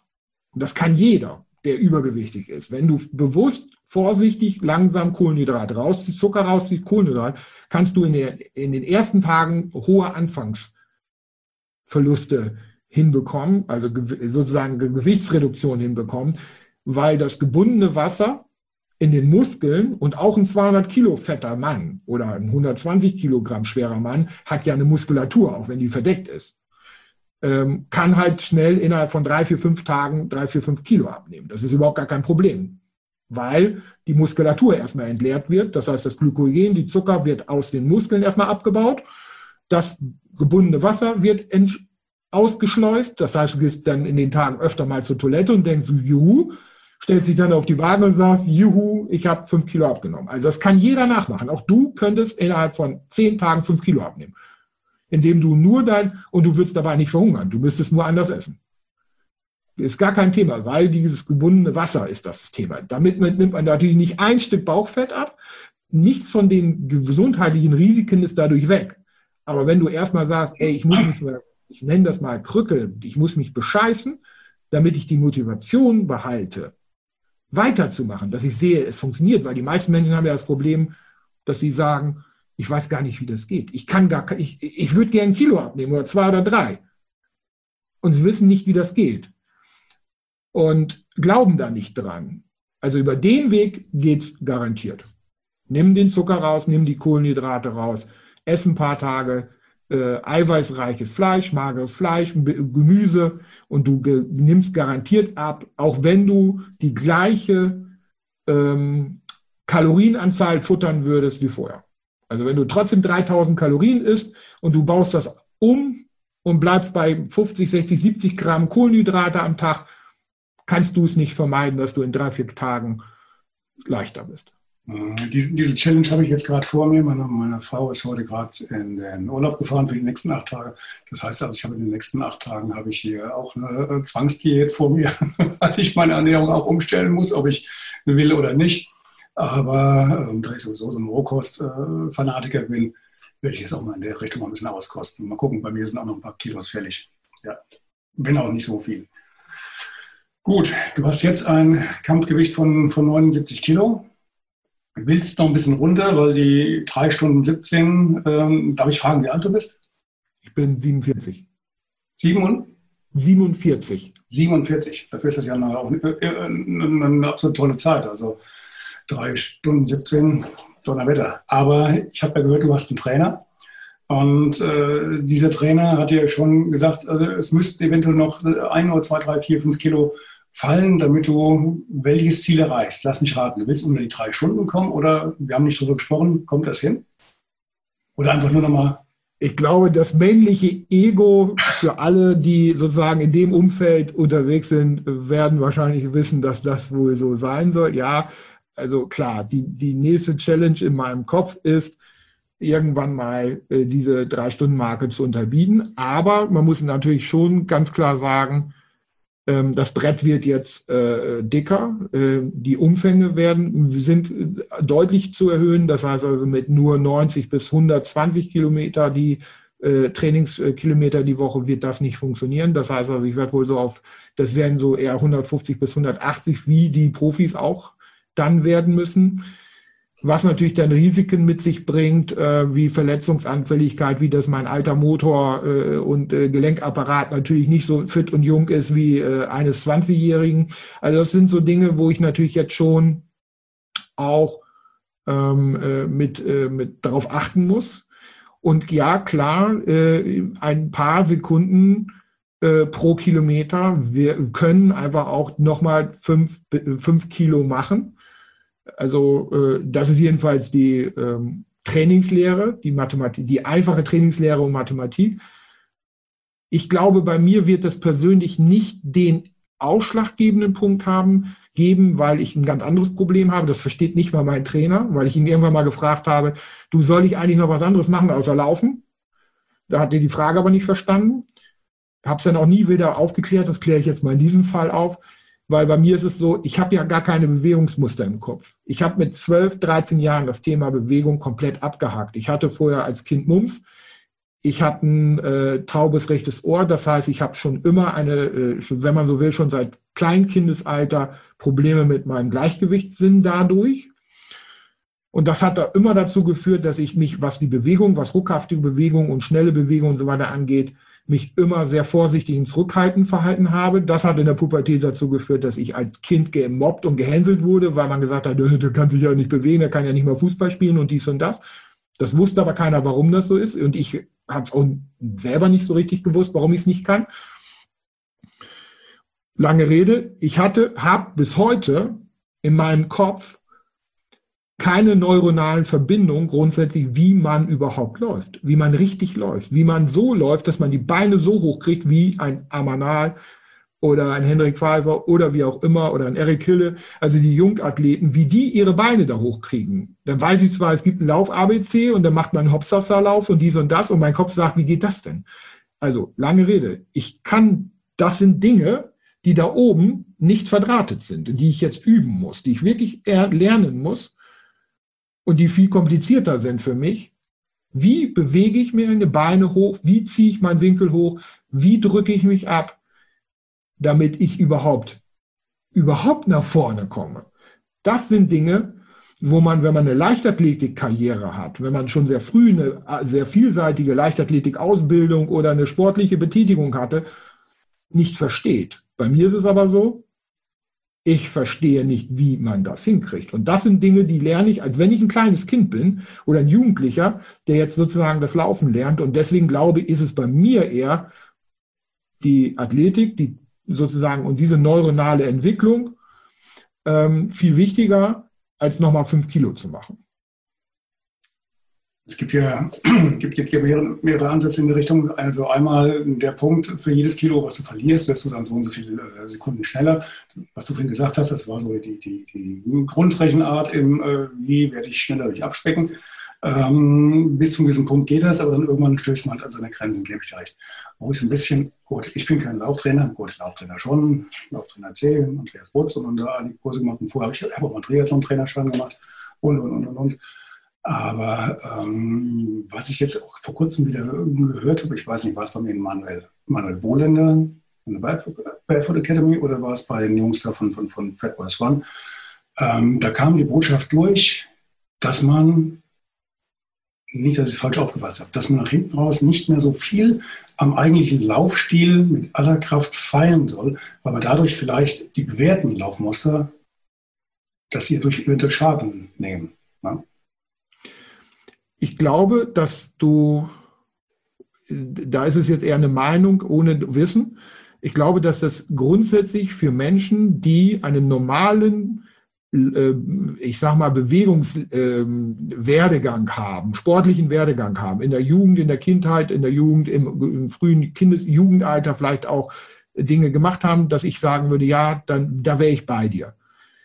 und das kann jeder, der übergewichtig ist. Wenn du bewusst, vorsichtig, langsam Kohlenhydrate rausziehst, Zucker rausziehst, Kohlenhydrate, kannst du in den ersten Tagen hohe Anfangsverluste hinbekommen, also sozusagen Gewichtsreduktion hinbekommen, weil das gebundene Wasser in den Muskeln und auch ein 200 Kilo fetter Mann oder ein 120 Kilogramm schwerer Mann hat ja eine Muskulatur, auch wenn die verdeckt ist. Kann halt schnell innerhalb von 3, 4, 5 Tagen 3, 4, 5 Kilo abnehmen. Das ist überhaupt gar kein Problem, weil die Muskulatur erstmal entleert wird. Das heißt, das Glykogen, die Zucker wird aus den Muskeln erstmal abgebaut. Das gebundene Wasser wird ausgeschleust. Das heißt, du gehst dann in den Tagen öfter mal zur Toilette und denkst, juhu, stellst dich dann auf die Waage und sagst, juhu, ich habe 5 Kilo abgenommen. Also das kann jeder nachmachen. Auch du könntest innerhalb von 10 Tagen 5 Kilo abnehmen. Indem du nur und du würdest dabei nicht verhungern, du müsstest nur anders essen. Ist gar kein Thema, weil dieses gebundene Wasser ist das Thema. Damit nimmt man natürlich nicht ein Stück Bauchfett ab, nichts von den gesundheitlichen Risiken ist dadurch weg. Aber wenn du erstmal sagst, ey, ich muss mich, ich nenne das mal Krückel, ich muss mich bescheißen, damit ich die Motivation behalte, weiterzumachen, dass ich sehe, es funktioniert, weil die meisten Menschen haben ja das Problem, dass sie sagen, ich weiß gar nicht, wie das geht. Ich würde gerne ein Kilo abnehmen oder 2 oder 3. Und sie wissen nicht, wie das geht. Und glauben da nicht dran. Also über den Weg geht es garantiert. Nimm den Zucker raus, nimm die Kohlenhydrate raus, ess ein paar Tage eiweißreiches Fleisch, mageres Fleisch, Gemüse und du nimmst garantiert ab, auch wenn du die gleiche Kalorienanzahl futtern würdest wie vorher. Also wenn du trotzdem 3000 Kalorien isst und du baust das um und bleibst bei 50, 60, 70 Gramm Kohlenhydrate am Tag, kannst du es nicht vermeiden, dass du in 3, 4 Tagen leichter bist. Diese Challenge habe ich jetzt gerade vor mir. Meine Frau ist heute gerade in den Urlaub gefahren für die nächsten 8 Tage. Das heißt also, ich habe in den nächsten 8 Tagen habe ich hier auch eine Zwangsdiät vor mir, weil ich meine Ernährung auch umstellen muss, ob ich will oder nicht. Aber da ich sowieso so ein Rohkost-Fanatiker bin, werde ich jetzt auch mal in der Richtung ein bisschen auskosten. Mal gucken, bei mir sind auch noch ein paar Kilos fällig. Ja, bin auch nicht so viel. Gut, du hast jetzt ein Kampfgewicht von 79 Kilo. Willst noch ein bisschen runter, weil die 3 Stunden 17, darf ich fragen, wie alt du bist? Ich bin 47. 47. 47, dafür ist das ja eine absolut tolle Zeit. Also 3 Stunden 17, Donnerwetter. Aber ich habe ja gehört, du hast einen Trainer. Und dieser Trainer hat ja schon gesagt, es müssten eventuell noch 1 oder 2, 3, 4, 5 Kilo fallen, damit du welches Ziel erreichst. Lass mich raten, du willst unter die 3 Stunden kommen oder, wir haben nicht drüber gesprochen, kommt das hin? Oder einfach nur nochmal? Ich glaube, das männliche Ego für alle, die sozusagen in dem Umfeld unterwegs sind, werden wahrscheinlich wissen, dass das wohl so sein soll. Ja, also klar, die nächste Challenge in meinem Kopf ist, irgendwann mal diese 3-Stunden-Marke zu unterbieten. Aber man muss natürlich schon ganz klar sagen, das Brett wird jetzt dicker, die Umfänge sind deutlich zu erhöhen. Das heißt also mit nur 90 bis 120 Kilometer die Trainingskilometer die Woche wird das nicht funktionieren. Das heißt also, ich werde wohl so das werden so eher 150 bis 180, wie die Profis auch dann werden müssen. Was natürlich dann Risiken mit sich bringt, wie Verletzungsanfälligkeit, wie dass mein alter Motor und Gelenkapparat natürlich nicht so fit und jung ist wie eines 20-Jährigen. Also das sind so Dinge, wo ich natürlich jetzt schon auch mit drauf achten muss. Und ja, klar, ein paar Sekunden pro Kilometer, wir können einfach auch nochmal 5 Kilo machen. Also das ist jedenfalls die Trainingslehre, die Mathematik, die einfache Trainingslehre und Mathematik. Ich glaube, bei mir wird das persönlich nicht den ausschlaggebenden Punkt geben, weil ich ein ganz anderes Problem habe. Das versteht nicht mal mein Trainer, weil ich ihn irgendwann mal gefragt habe, du, soll ich eigentlich noch was anderes machen außer laufen? Da hat er die Frage aber nicht verstanden. Habe es dann auch nie wieder aufgeklärt, das kläre ich jetzt mal in diesem Fall auf. Weil bei mir ist es so, ich habe ja gar keine Bewegungsmuster im Kopf. Ich habe mit 12, 13 Jahren das Thema Bewegung komplett abgehakt. Ich hatte vorher als Kind Mumps. Ich hatte ein taubes rechtes Ohr. Das heißt, ich habe schon immer wenn man so will, schon seit Kleinkindesalter Probleme mit meinem Gleichgewichtssinn dadurch. Und das hat da immer dazu geführt, dass ich mich, was die Bewegung, was ruckhaftige Bewegung und schnelle Bewegung und so weiter angeht, mich immer sehr vorsichtig und zurückhaltend verhalten habe. Das hat in der Pubertät dazu geführt, dass ich als Kind gemobbt und gehänselt wurde, weil man gesagt hat, der kann sich ja nicht bewegen, der kann ja nicht mal Fußball spielen und dies und das. Das wusste aber keiner, warum das so ist. Und ich habe es auch selber nicht so richtig gewusst, warum ich es nicht kann. Lange Rede, ich habe bis heute in meinem Kopf keine neuronalen Verbindungen grundsätzlich, wie man überhaupt läuft, wie man richtig läuft, wie man so läuft, dass man die Beine so hoch kriegt wie ein Amanal oder ein Hendrik Pfeiffer oder wie auch immer oder ein Eric Hille, also die Jungathleten, wie die ihre Beine da hochkriegen. Dann weiß ich zwar, es gibt einen Lauf-ABC und dann macht man einen Hopsasa-Lauf und dies und das und mein Kopf sagt, wie geht das denn? Also, lange Rede, das sind Dinge, die da oben nicht verdrahtet sind und die ich jetzt üben muss, die ich wirklich lernen muss, und die viel komplizierter sind für mich. Wie bewege ich mir meine Beine hoch? Wie ziehe ich meinen Winkel hoch? Wie drücke ich mich ab, damit ich überhaupt nach vorne komme? Das sind Dinge, wo man, wenn man eine Leichtathletikkarriere hat, wenn man schon sehr früh eine sehr vielseitige Leichtathletikausbildung oder eine sportliche Betätigung hatte, nicht versteht. Bei mir ist es aber so, ich verstehe nicht, wie man das hinkriegt. Und das sind Dinge, die lerne ich, als wenn ich ein kleines Kind bin oder ein Jugendlicher, der jetzt sozusagen das Laufen lernt. Und deswegen glaube ich, ist es bei mir eher die Athletik, die sozusagen und diese neuronale Entwicklung viel wichtiger, als nochmal 5 Kilo zu machen. Es gibt ja mehrere Ansätze in die Richtung. Also einmal der Punkt, für jedes Kilo, was du verlierst, wirst du dann so und so viele Sekunden schneller. Was du vorhin gesagt hast, das war so die Grundrechenart im, wie werde ich schneller durch Abspecken. Bis zu einem gewissen Punkt geht das, aber dann irgendwann stößt man halt an seine Grenzen, gebe ich dir recht. Wo ist ein bisschen, gut, ich bin kein Lauftrainer, gut, Lauftrainer schon, Lauftrainer C, Andreas Butz und da die Kurse gemacht. Und vorher habe ich auch mal Triathlon-Trainer schon gemacht und. Aber was ich jetzt auch vor kurzem wieder gehört habe, ich weiß nicht, war es bei mir Manuel Bohlender, in der Barefoot Academy oder war es bei den Jungs da von Fat Wars One. Da kam die Botschaft durch, dass man, nicht, dass ich es falsch aufgepasst habe, dass man nach hinten raus nicht mehr so viel am eigentlichen Laufstil mit aller Kraft feilen soll, aber dadurch vielleicht die bewährten Laufmuster, dass sie durch ihren Schaden nehmen. Ne? Ich glaube, dass du, da ist es jetzt eher eine Meinung ohne Wissen, ich glaube, dass das grundsätzlich für Menschen, die einen normalen, ich sag mal, Bewegungswerdegang haben, sportlichen Werdegang haben, in der Jugend, in der Kindheit, in der Jugend, im frühen Jugendalter vielleicht auch Dinge gemacht haben, dass ich sagen würde, ja, dann, da wäre ich bei dir.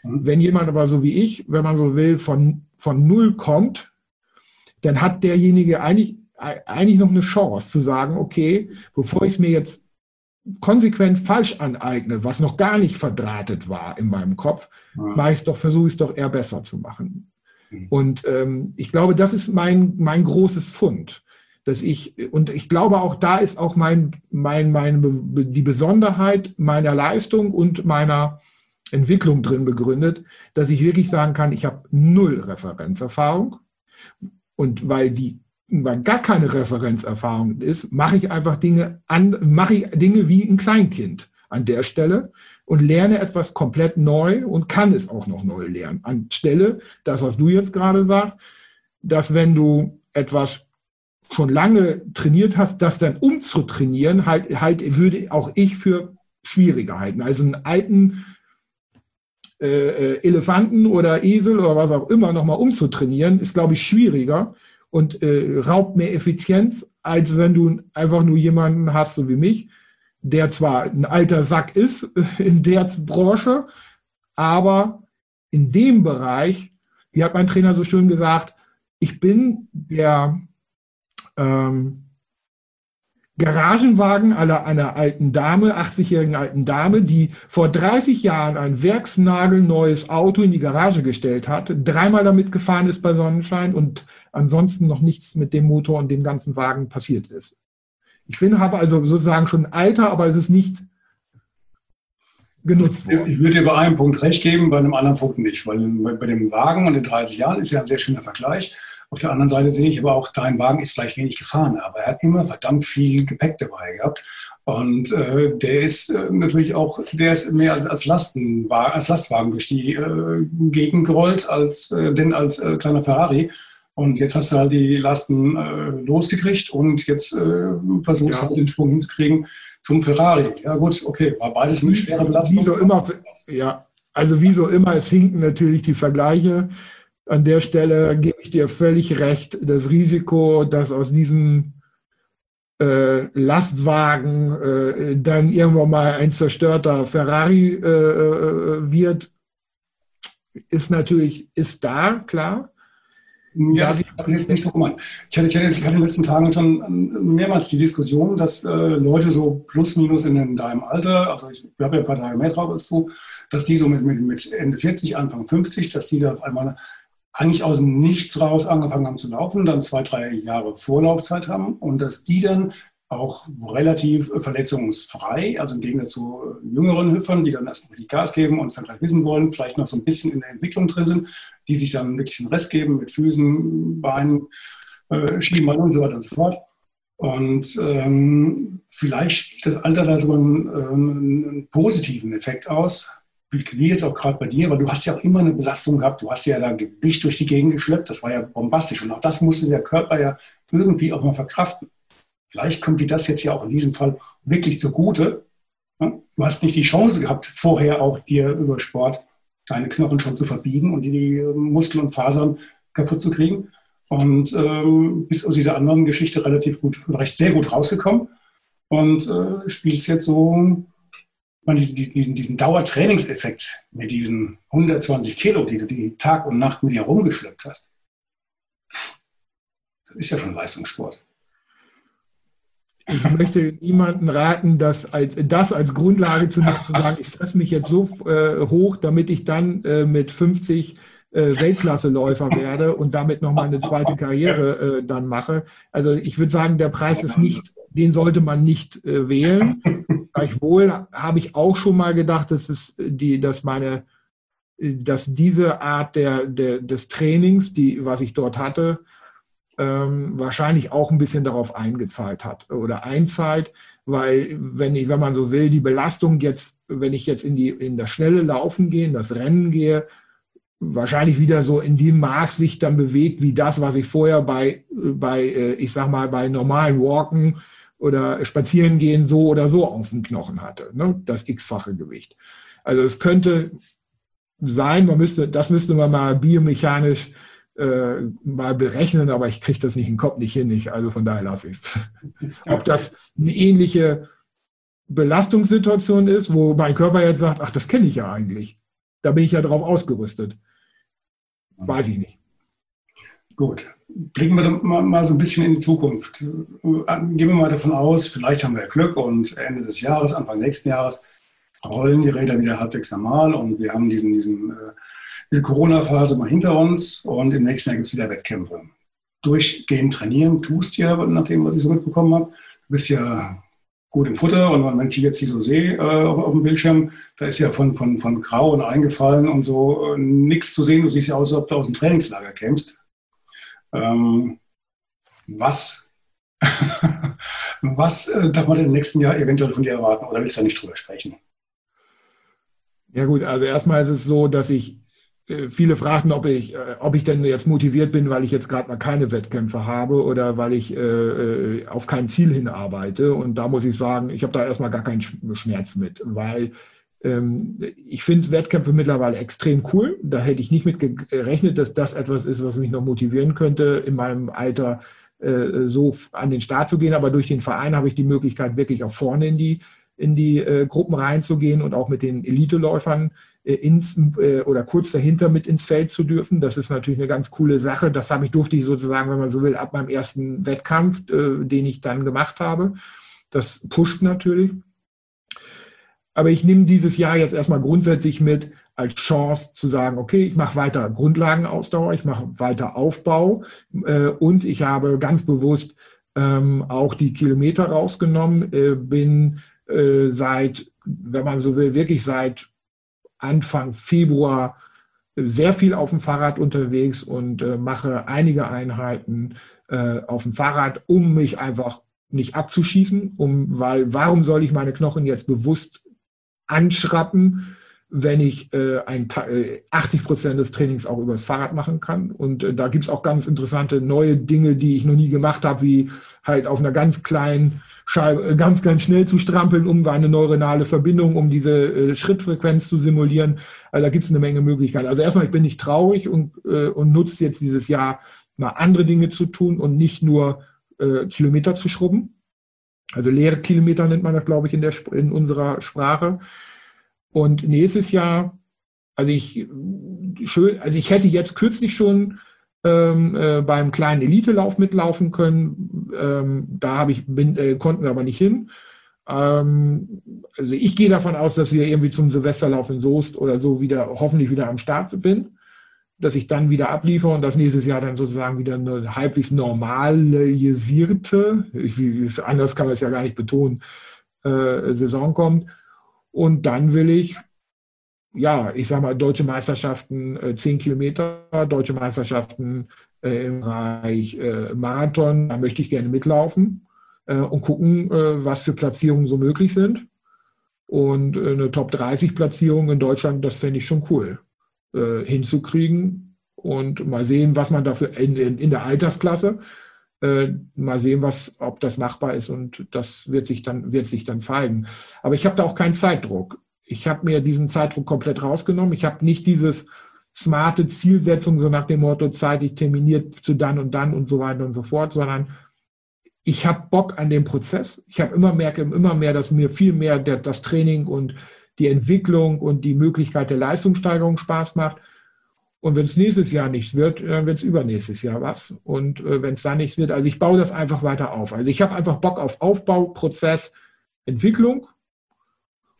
Wenn jemand aber so wie ich, wenn man so will, von Null kommt, dann hat derjenige eigentlich noch eine Chance zu sagen, okay, bevor ich es mir jetzt konsequent falsch aneigne, was noch gar nicht verdrahtet war in meinem Kopf, versuche ich es doch eher besser zu machen. Mhm. Und ich glaube, das ist mein großes Fund, dass ich glaube auch, da ist auch die Besonderheit meiner Leistung und meiner Entwicklung drin begründet, dass ich wirklich sagen kann, ich habe null Referenzerfahrung und weil gar keine Referenzerfahrung ist, mache ich Dinge wie ein Kleinkind an der Stelle und lerne etwas komplett neu und kann es auch noch neu lernen. Anstelle, das, was du jetzt gerade sagst, dass wenn du etwas schon lange trainiert hast, das dann umzutrainieren, halt würde auch ich für schwieriger halten. Also einen alten Elefanten oder Esel oder was auch immer nochmal umzutrainieren, ist, glaube ich, schwieriger, und raubt mehr Effizienz, als wenn du einfach nur jemanden hast, so wie mich, der zwar ein alter Sack ist in der Branche, aber in dem Bereich, wie hat mein Trainer so schön gesagt, ich bin der Garagenwagen einer alten Dame, 80-jährigen alten Dame, die vor 30 Jahren ein werksnagelneues Auto in die Garage gestellt hat, dreimal damit gefahren ist bei Sonnenschein und ansonsten noch nichts mit dem Motor und dem ganzen Wagen passiert ist. Ich habe also sozusagen schon ein Alter, aber es ist nicht genutzt worden. Ich würde dir bei einem Punkt recht geben, bei einem anderen Punkt nicht, weil bei dem Wagen und den 30 Jahren ist ja ein sehr schöner Vergleich. Auf der anderen Seite sehe ich aber auch, dein Wagen ist vielleicht wenig gefahren, aber er hat immer verdammt viel Gepäck dabei gehabt. Und der ist natürlich auch, der ist mehr als Lastwagen durch die Gegend gerollt, als kleiner Ferrari. Und jetzt hast du halt die Lasten losgekriegt und jetzt versuchst du halt den Sprung hinzukriegen zum Ferrari. Ja gut, okay, war beides eine schwere Belastung. Wie so immer, es hinken natürlich die Vergleiche. An der Stelle gebe ich dir völlig recht, das Risiko, dass aus diesem Lastwagen dann irgendwann mal ein zerstörter Ferrari wird, ist da, klar. Ja, das ist jetzt nicht so gemeint. Ich hatte in den letzten Tagen schon mehrmals die Diskussion, dass Leute so plus minus in deinem Alter, also ich habe ja ein paar Tage mehr drauf als du, dass die so mit Ende 40, Anfang 50, dass die da auf einmal eigentlich aus dem Nichts raus angefangen haben zu laufen, dann 2-3 Jahre Vorlaufzeit haben und dass die dann auch relativ verletzungsfrei, also im Gegensatz zu jüngeren Hüpfern, die dann erst richtig Gas geben und es dann gleich wissen wollen, vielleicht noch so ein bisschen in der Entwicklung drin sind, die sich dann wirklich einen Rest geben mit Füßen, Beinen, Schienbeinen und so weiter und so fort. Und vielleicht das Alter da so einen positiven Effekt aus, wie jetzt auch gerade bei dir, weil du hast ja auch immer eine Belastung gehabt, du hast ja da Gewicht durch die Gegend geschleppt, das war ja bombastisch und auch das musste der Körper ja irgendwie auch mal verkraften. Vielleicht kommt dir das jetzt ja auch in diesem Fall wirklich zugute. Du hast nicht die Chance gehabt, vorher auch dir über Sport deine Knochen schon zu verbiegen und die Muskeln und Fasern kaputt zu kriegen. Und bist aus dieser anderen Geschichte relativ gut, sehr gut rausgekommen und spielst jetzt so diesen Dauertrainingseffekt mit diesen 120 Kilo, die du die Tag und Nacht mit dir rumgeschleppt hast. Das ist ja schon Leistungssport. Ich möchte niemanden raten, das als Grundlage zu nehmen, zu sagen, ich fresse mich jetzt so hoch, damit ich dann mit 50 Weltklasseläufer werde und damit nochmal eine zweite Karriere dann mache. Also ich würde sagen, der Preis ist nicht, den sollte man nicht wählen. Gleichwohl habe ich auch schon mal gedacht, dass diese Art des Trainings, was ich dort hatte, wahrscheinlich auch ein bisschen darauf eingezahlt hat oder einzahlt, weil wenn man so will, die Belastung jetzt, wenn ich jetzt in das schnelle Laufen gehe, in das Rennen gehe, wahrscheinlich wieder so in dem Maß sich dann bewegt, wie das, was ich vorher bei normalen Walken oder Spazierengehen so oder so auf dem Knochen hatte, ne? Das x-fache Gewicht. Also es könnte sein, das müsste man mal biomechanisch mal berechnen, aber ich kriege das nicht in den Kopf, nicht hin, also von daher lasse ich es. Ob das eine ähnliche Belastungssituation ist, wo mein Körper jetzt sagt, ach, das kenne ich ja eigentlich, da bin ich ja drauf ausgerüstet. Weiß ich nicht. Gut, blicken wir mal so ein bisschen in die Zukunft. Gehen wir mal davon aus, vielleicht haben wir Glück und Ende des Jahres, Anfang nächsten Jahres rollen die Räder wieder halbwegs normal und wir haben diese Corona-Phase mal hinter uns und im nächsten Jahr gibt es wieder Wettkämpfe. Durchgehend trainieren tust du ja, nach dem, was ich so mitbekommen habe. Du bist ja gut im Futter und wenn ich jetzt hier so sehe auf dem Bildschirm, da ist ja von grau und eingefallen und so nichts zu sehen. Du siehst ja aus, als ob du aus dem Trainingslager kämpfst. Was darf man denn im nächsten Jahr eventuell von dir erwarten oder willst du da nicht drüber sprechen? Ja gut, also erstmal ist es so, dass viele fragten, ob ich denn jetzt motiviert bin, weil ich jetzt gerade mal keine Wettkämpfe habe oder weil ich auf kein Ziel hinarbeite. Und da muss ich sagen, ich habe da erstmal gar keinen Schmerz mit, weil ich finde Wettkämpfe mittlerweile extrem cool. Da hätte ich nicht mit gerechnet, dass das etwas ist, was mich noch motivieren könnte, in meinem Alter so an den Start zu gehen. Aber durch den Verein habe ich die Möglichkeit, wirklich auch vorne in die Gruppen reinzugehen und auch mit den Eliteläufern oder kurz dahinter mit ins Feld zu dürfen. Das ist natürlich eine ganz coole Sache. Das durfte ich sozusagen, wenn man so will, ab meinem ersten Wettkampf, den ich dann gemacht habe. Das pusht natürlich. Aber ich nehme dieses Jahr jetzt erstmal grundsätzlich mit als Chance zu sagen, okay, ich mache weiter Grundlagenausdauer, ich mache weiter Aufbau und ich habe ganz bewusst auch die Kilometer rausgenommen, bin seit, wenn man so will, wirklich seit Anfang Februar sehr viel auf dem Fahrrad unterwegs und mache einige Einheiten auf dem Fahrrad, um mich einfach nicht abzuschießen, weil warum soll ich meine Knochen jetzt bewusst anschrappen, wenn ich 80% des Trainings auch übers Fahrrad machen kann. Und da gibt es auch ganz interessante neue Dinge, die ich noch nie gemacht habe, wie halt auf einer ganz kleinen Scheibe ganz, ganz schnell zu strampeln, um eine neuronale Verbindung, um diese Schrittfrequenz zu simulieren. Also da gibt es eine Menge Möglichkeiten. Also erstmal, ich bin nicht traurig und nutze jetzt dieses Jahr mal andere Dinge zu tun und nicht nur Kilometer zu schrubben. Also leere Kilometer nennt man das, glaube ich, in unserer Sprache. Und nächstes Jahr, ich hätte jetzt kürzlich schon beim kleinen Elitelauf mitlaufen können. Konnten wir aber nicht hin. Also ich gehe davon aus, dass wir irgendwie zum Silvesterlauf in Soest oder so hoffentlich wieder am Start bin, dass ich dann wieder abliefere und dass nächstes Jahr dann sozusagen wieder eine halbwegs normalisierte, anders kann man es ja gar nicht betonen, Saison kommt. Und dann will ich, ja, ich sag mal, deutsche Meisterschaften 10 Kilometer, deutsche Meisterschaften im Bereich Marathon, da möchte ich gerne mitlaufen und gucken, was für Platzierungen so möglich sind. Und eine Top-30-Platzierung in Deutschland, das fände ich schon cool, hinzukriegen und mal sehen, was man dafür in der Altersklasse, mal sehen, ob das machbar ist und das wird sich dann zeigen. Aber ich habe da auch keinen Zeitdruck. Ich habe mir diesen Zeitdruck komplett rausgenommen. Ich habe nicht dieses smarte Zielsetzung, so nach dem Motto, zeitlich terminiert zu dann und dann und so weiter und so fort, sondern ich habe Bock an dem Prozess. Ich habe immer mehr, dass mir viel mehr das Training und die Entwicklung und die Möglichkeit der Leistungssteigerung Spaß macht. Und wenn es nächstes Jahr nichts wird, dann wird es übernächstes Jahr was. Und wenn es da nichts wird, also ich baue das einfach weiter auf. Also ich habe einfach Bock auf Aufbau, Prozess, Entwicklung.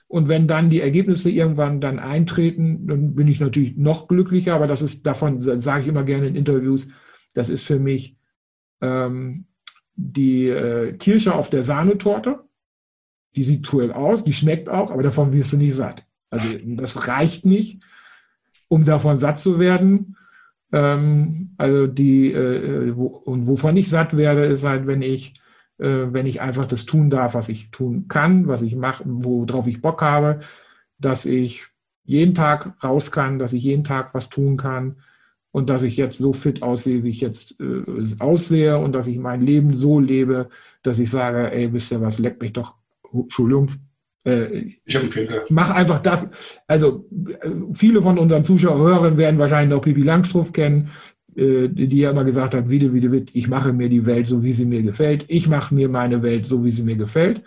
Und wenn dann die Ergebnisse irgendwann dann eintreten, dann bin ich natürlich noch glücklicher. Aber das ist davon, sage ich immer gerne in Interviews, das ist für mich die Kirsche auf der Sahnetorte. die sieht cool aus, die schmeckt auch, aber davon wirst du nicht satt. Also das reicht nicht, um davon satt zu werden. Also die und wovon ich satt werde, ist halt, wenn ich einfach das tun darf, was ich tun kann, was ich mache, worauf ich Bock habe, dass ich jeden Tag raus kann, dass ich jeden Tag was tun kann und dass ich jetzt so fit aussehe, wie ich jetzt aussehe und dass ich mein Leben so lebe, dass ich sage, ey, wisst ihr was, leck mich doch, Entschuldigung, mach einfach das. Also viele von unseren Zuschauern werden wahrscheinlich noch Pippi Langstrumpf kennen, die ja immer gesagt hat, ich mache mir die Welt so, wie sie mir gefällt. Ich mache mir meine Welt so, wie sie mir gefällt.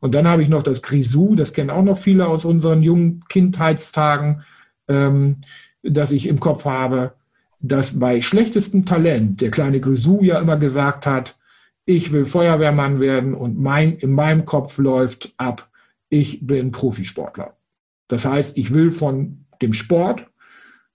Und dann habe ich noch das Grisou, das kennen auch noch viele aus unseren jungen Kindheitstagen, dass ich im Kopf habe, dass bei schlechtestem Talent der kleine Grisou ja immer gesagt hat, ich will Feuerwehrmann werden und in meinem Kopf läuft ab, ich bin Profisportler. Das heißt, ich will von dem Sport,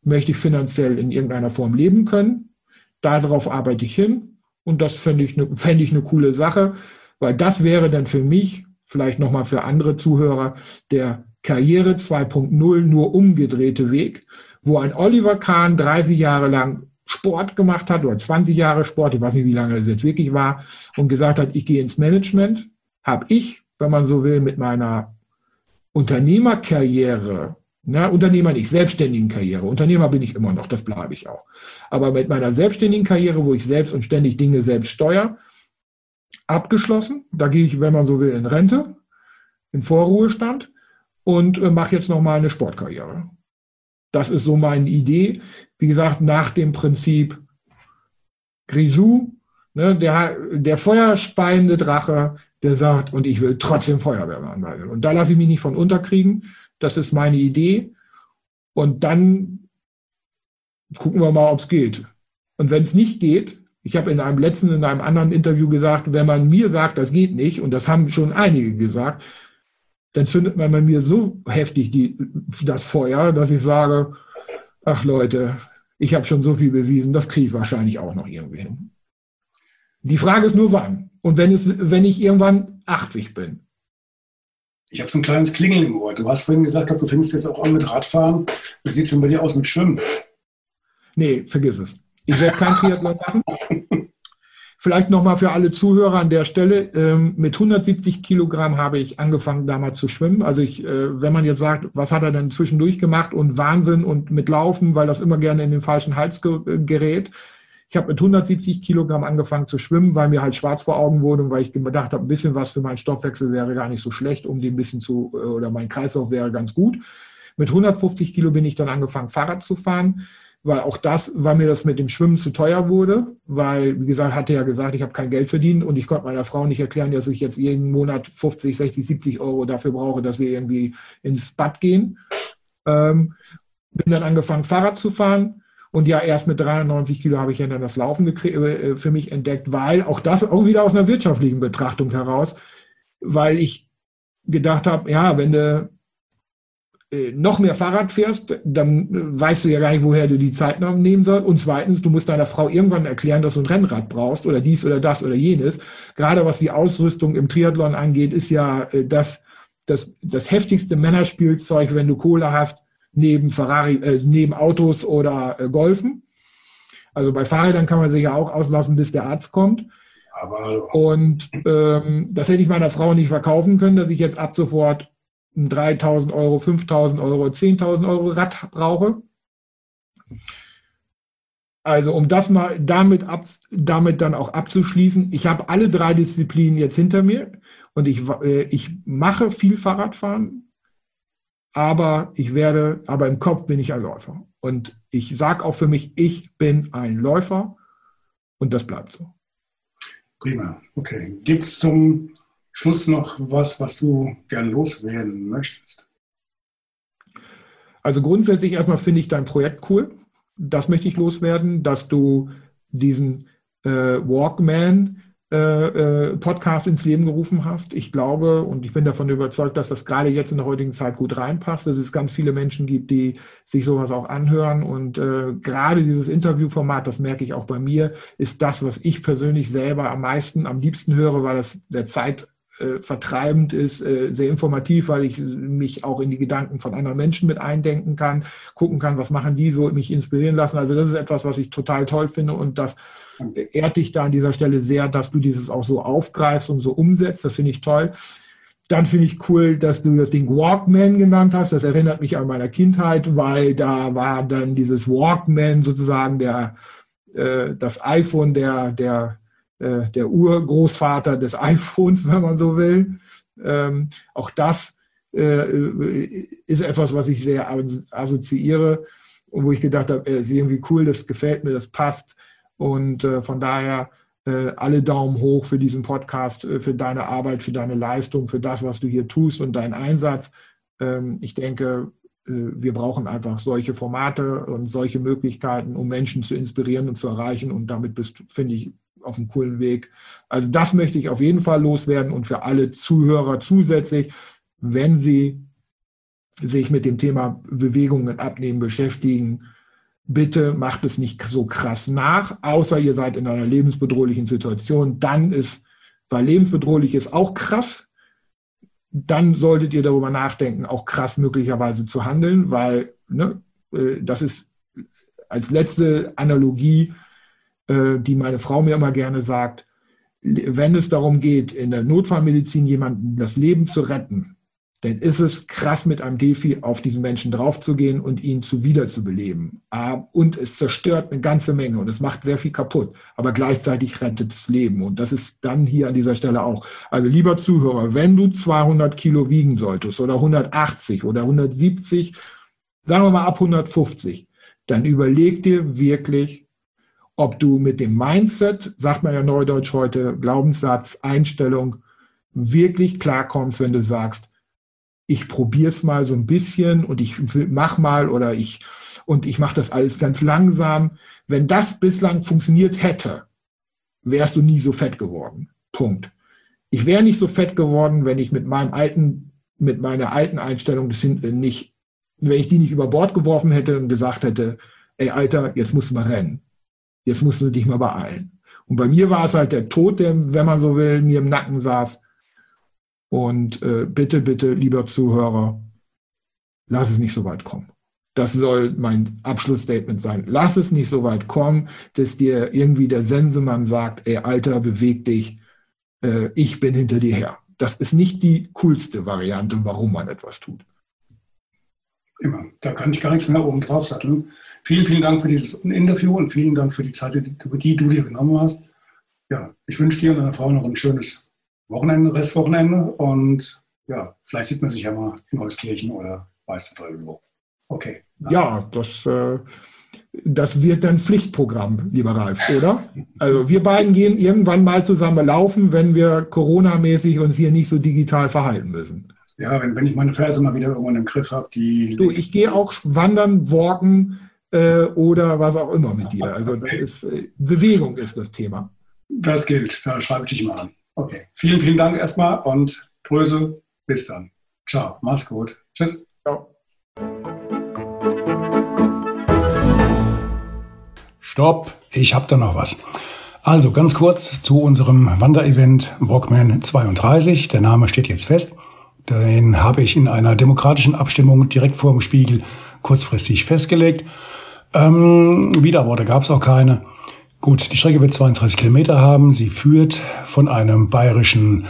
möchte ich finanziell in irgendeiner Form leben können, darauf arbeite ich hin und das fände ich eine coole Sache, weil das wäre dann für mich, vielleicht nochmal für andere Zuhörer, der Karriere 2.0 nur umgedrehte Weg, wo ein Oliver Kahn 30 Jahre lang Sport gemacht hat oder 20 Jahre Sport, ich weiß nicht, wie lange das jetzt wirklich war, und gesagt hat, ich gehe ins Management, habe ich, wenn man so will, mit meiner Unternehmerkarriere, selbstständigen Karriere, Unternehmer bin ich immer noch, das bleibe ich auch, aber mit meiner selbstständigen Karriere, wo ich selbst und ständig Dinge selbst steuere, abgeschlossen, da gehe ich, wenn man so will, in Rente, in Vorruhestand und mache jetzt nochmal eine Sportkarriere. Das ist so meine Idee, wie gesagt, nach dem Prinzip Grisou, der feuerspeiende Drache, der sagt, und ich will trotzdem Feuerwehrmann werden. Und da lasse ich mich nicht von unterkriegen, das ist meine Idee und dann gucken wir mal, ob es geht. Und wenn es nicht geht, ich habe in einem anderen Interview gesagt, wenn man mir sagt, das geht nicht, und das haben schon einige gesagt, dann zündet man bei mir so heftig das Feuer, dass ich sage, ach Leute, ich habe schon so viel bewiesen, das kriege ich wahrscheinlich auch noch irgendwie hin. Die Frage ist nur, wann. Und wenn ich irgendwann 80 bin. Ich habe so ein kleines Klingeln im Ohr. Du hast vorhin gesagt, du fängst jetzt auch an mit Radfahren. Wie sieht es denn bei dir aus mit Schwimmen? Nee, vergiss es. Ich werde kein Triathlon machen. Vielleicht nochmal für alle Zuhörer an der Stelle, mit 170 Kilogramm habe ich angefangen damals zu schwimmen. Also wenn man jetzt sagt, was hat er denn zwischendurch gemacht und Wahnsinn und mit Laufen, weil das immer gerne in den falschen Hals gerät. Ich habe mit 170 Kilogramm angefangen zu schwimmen, weil mir halt schwarz vor Augen wurde und weil ich gedacht habe, ein bisschen was für meinen Stoffwechsel wäre gar nicht so schlecht, oder mein Kreislauf wäre ganz gut. Mit 150 Kilo bin ich dann angefangen, Fahrrad zu fahren. Weil mir das mit dem Schwimmen zu teuer wurde, weil, wie gesagt, hatte ja gesagt, ich habe kein Geld verdient und ich konnte meiner Frau nicht erklären, dass ich jetzt jeden Monat 50, 60, 70 Euro dafür brauche, dass wir irgendwie ins Bad gehen. Bin dann angefangen, Fahrrad zu fahren und ja, erst mit 93 Kilo habe ich ja dann das Laufen für mich entdeckt, weil auch wieder aus einer wirtschaftlichen Betrachtung heraus, weil ich gedacht habe, ja, wenn du noch mehr Fahrrad fährst, dann weißt du ja gar nicht, woher du die Zeit noch nehmen sollst. Und zweitens, du musst deiner Frau irgendwann erklären, dass du ein Rennrad brauchst oder dies oder das oder jenes. Gerade was die Ausrüstung im Triathlon angeht, ist ja das heftigste Männerspielzeug, wenn du Kohle hast, neben Ferrari, neben Autos oder Golfen. Also bei Fahrrädern kann man sich ja auch auslassen, bis der Arzt kommt. Und das hätte ich meiner Frau nicht verkaufen können, dass ich jetzt ab sofort 3.000 Euro, 5.000 Euro, 10.000 Euro Rad brauche. Also um das mal damit dann auch abzuschließen, ich habe alle drei Disziplinen jetzt hinter mir und ich mache viel Fahrradfahren, aber im Kopf bin ich ein Läufer. Und ich sage auch für mich, ich bin ein Läufer und das bleibt so. Prima, okay. Gibt es zum Schluss noch was du gern loswerden möchtest? Also grundsätzlich erstmal finde ich dein Projekt cool. Das möchte ich loswerden, dass du diesen Walk-Män-Podcast ins Leben gerufen hast. Ich glaube und ich bin davon überzeugt, dass das gerade jetzt in der heutigen Zeit gut reinpasst, dass es ganz viele Menschen gibt, die sich sowas auch anhören. Und gerade dieses Interviewformat, das merke ich auch bei mir, ist das, was ich persönlich selber am liebsten höre, weil das der Zeit vertreibend ist, sehr informativ, weil ich mich auch in die Gedanken von anderen Menschen mit eindenken kann, gucken kann, was machen die so, mich inspirieren lassen. Also das ist etwas, was ich total toll finde, und das ehrt dich da an dieser Stelle sehr, dass du dieses auch so aufgreifst und so umsetzt. Das finde ich toll. Dann finde ich cool, dass du das Ding Walkman genannt hast. Das erinnert mich an meiner Kindheit, weil da war dann dieses Walkman sozusagen das iPhone, der Urgroßvater des iPhones, wenn man so will. Auch das ist etwas, was ich sehr assoziiere und wo ich gedacht habe, ist irgendwie cool, das gefällt mir, das passt. Und von daher alle Daumen hoch für diesen Podcast, für deine Arbeit, für deine Leistung, für das, was du hier tust und deinen Einsatz. Ich denke, wir brauchen einfach solche Formate und solche Möglichkeiten, um Menschen zu inspirieren und zu erreichen. Und damit bist du, finde ich, auf einem coolen Weg. Also das möchte ich auf jeden Fall loswerden, und für alle Zuhörer zusätzlich, wenn sie sich mit dem Thema Bewegung und Abnehmen beschäftigen, bitte macht es nicht so krass nach, außer ihr seid in einer lebensbedrohlichen Situation. Dann ist, weil lebensbedrohlich ist, auch krass, dann solltet ihr darüber nachdenken, auch krass möglicherweise zu handeln, weil das ist als letzte Analogie, die meine Frau mir immer gerne sagt, wenn es darum geht, in der Notfallmedizin jemandem das Leben zu retten, dann ist es krass, mit einem Defi auf diesen Menschen draufzugehen und ihn wieder zu beleben. Und es zerstört eine ganze Menge und es macht sehr viel kaputt, aber gleichzeitig rettet es Leben. Und das ist dann hier an dieser Stelle auch. Also lieber Zuhörer, wenn du 200 Kilo wiegen solltest oder 180 oder 170, sagen wir mal ab 150, dann überleg dir wirklich, ob du mit dem Mindset, sagt man ja neudeutsch heute, Glaubenssatz, Einstellung, wirklich klarkommst, wenn du sagst, ich probiere es mal so ein bisschen und ich mach mal und ich mache das alles ganz langsam. Wenn das bislang funktioniert hätte, wärst du nie so fett geworden. Punkt. Ich wäre nicht so fett geworden, wenn ich mit meiner alten Einstellung wenn ich die nicht über Bord geworfen hätte und gesagt hätte, ey Alter, jetzt musst du mal rennen. Jetzt musst du dich mal beeilen. Und bei mir war es halt der Tod, der, wenn man so will, mir im Nacken saß. Und bitte, bitte, lieber Zuhörer, lass es nicht so weit kommen. Das soll mein Abschlussstatement sein. Lass es nicht so weit kommen, dass dir irgendwie der Sensemann sagt, ey Alter, beweg dich, ich bin hinter dir her. Das ist nicht die coolste Variante, warum man etwas tut. Immer. Da kann ich gar nichts mehr oben drauf satteln. Vielen, vielen Dank für dieses Interview und vielen Dank für die Zeit, die du dir genommen hast. Ja, ich wünsche dir und deiner Frau noch ein schönes Wochenende, Restwochenende, und ja, vielleicht sieht man sich ja mal in Euskirchen oder weiß der Teufel wo. Okay. Danke. Ja, das wird dann Pflichtprogramm, lieber Ralf, oder? Also wir beiden gehen irgendwann mal zusammen laufen, wenn wir coronamäßig uns hier nicht so digital verhalten müssen. Ja, wenn ich meine Ferse mal wieder irgendwann im Griff habe, die... Du, ich gehe auch wandern, walken, oder was auch immer mit dir. Also das ist, Bewegung ist das Thema. Das gilt, da schreibe ich dich mal an. Okay, vielen, vielen Dank erstmal und Grüße, bis dann. Ciao, mach's gut. Tschüss. Ciao. Stopp, ich habe da noch was. Also ganz kurz zu unserem Wanderevent Walk-Män32. Der Name steht jetzt fest. Den habe ich in einer demokratischen Abstimmung direkt vor dem Spiegel kurzfristig festgelegt. Widerworte gab es auch keine. Gut, die Strecke wird 32 Kilometer haben. Sie führt von einem bayerischen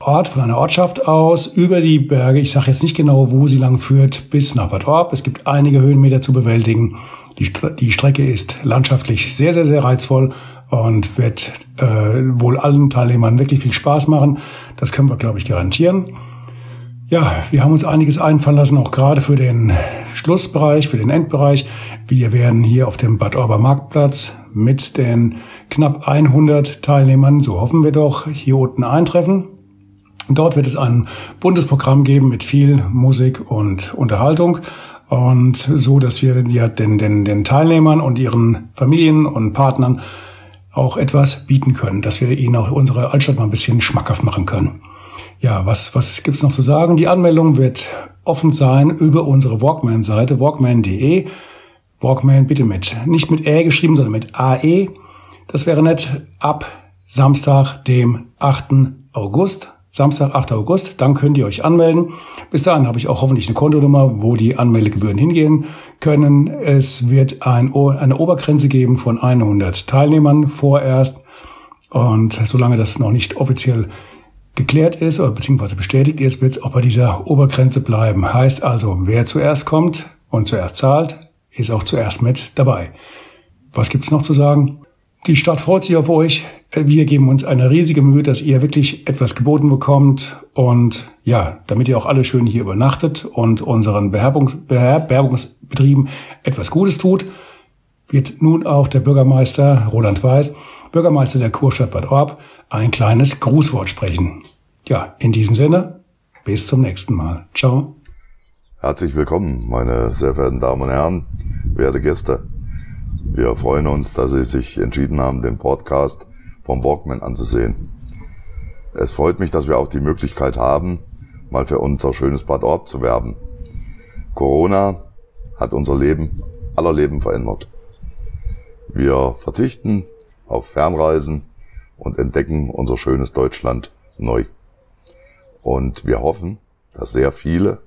Ort, von einer Ortschaft aus, über die Berge. Ich sage jetzt nicht genau, wo sie lang führt, bis nach Bad Orb. Es gibt einige Höhenmeter zu bewältigen. Die Strecke ist landschaftlich sehr, sehr, sehr reizvoll und wird wohl allen Teilnehmern wirklich viel Spaß machen. Das können wir, glaube ich, garantieren. Ja, wir haben uns einiges einfallen lassen, auch gerade für den Schlussbereich, für den Endbereich. Wir werden hier auf dem Bad Orber Marktplatz mit den knapp 100 Teilnehmern, so hoffen wir doch, hier unten eintreffen. Dort wird es ein buntes Programm geben mit viel Musik und Unterhaltung. Und so, dass wir ja den Teilnehmern und ihren Familien und Partnern auch etwas bieten können, dass wir ihnen auch unsere Altstadt mal ein bisschen schmackhaft machen können. Ja, was gibt's noch zu sagen? Die Anmeldung wird offen sein über unsere Walkman-Seite, walkman.de. Walkman bitte nicht mit Ä geschrieben, sondern mit AE. Das wäre nett. Ab Samstag, dem 8. August Samstag, 8. August. Dann könnt ihr euch anmelden. Bis dahin habe ich auch hoffentlich eine Kontonummer, wo die Anmeldegebühren hingehen können. Es wird eine Obergrenze geben von 100 Teilnehmern vorerst. Und solange das noch nicht offiziell geklärt ist oder beziehungsweise bestätigt ist, wird es auch bei dieser Obergrenze bleiben. Heißt also, wer zuerst kommt und zuerst zahlt, ist auch zuerst mit dabei. Was gibt's noch zu sagen? Die Stadt freut sich auf euch. Wir geben uns eine riesige Mühe, dass ihr wirklich etwas geboten bekommt. Und ja, damit ihr auch alle schön hier übernachtet und unseren Beherbergungsbetrieben etwas Gutes tut, wird nun auch der Bürgermeister Roland Weiß, Bürgermeister der Kurstadt Bad Orb, ein kleines Grußwort sprechen. Ja, in diesem Sinne, bis zum nächsten Mal. Ciao. Herzlich willkommen, meine sehr verehrten Damen und Herren, werte Gäste. Wir freuen uns, dass Sie sich entschieden haben, den Podcast vom Walkman anzusehen. Es freut mich, dass wir auch die Möglichkeit haben, mal für unser schönes Bad Orb zu werben. Corona hat unser Leben, aller Leben verändert. Wir verzichten auf Fernreisen und entdecken unser schönes Deutschland neu. Und wir hoffen, dass sehr viele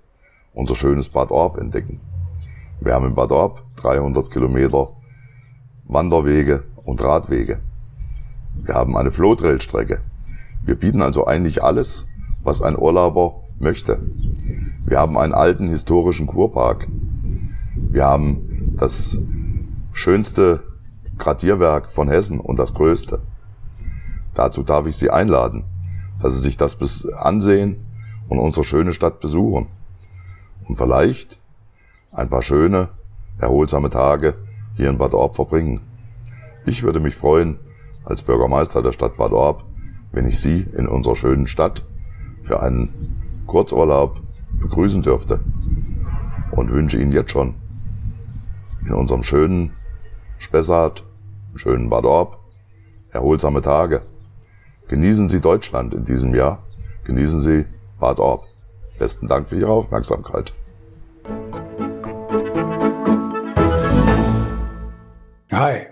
unser schönes Bad Orb entdecken. Wir haben in Bad Orb 300 Kilometer Wanderwege und Radwege. Wir haben eine Flowtrail-Strecke. Wir bieten also eigentlich alles, was ein Urlauber möchte. Wir haben einen alten historischen Kurpark. Wir haben das schönste Gradierwerk von Hessen und das größte. Dazu darf ich Sie einladen, dass Sie sich das ansehen und unsere schöne Stadt besuchen. Und vielleicht ein paar schöne, erholsame Tage hier in Bad Orb verbringen. Ich würde mich freuen, als Bürgermeister der Stadt Bad Orb, wenn ich Sie in unserer schönen Stadt für einen Kurzurlaub begrüßen dürfte und wünsche Ihnen jetzt schon in unserem schönen Spessart, im schönen Bad Orb, erholsame Tage. Genießen Sie Deutschland in diesem Jahr, genießen Sie Bad Orb. Besten Dank für Ihre Aufmerksamkeit. Hi,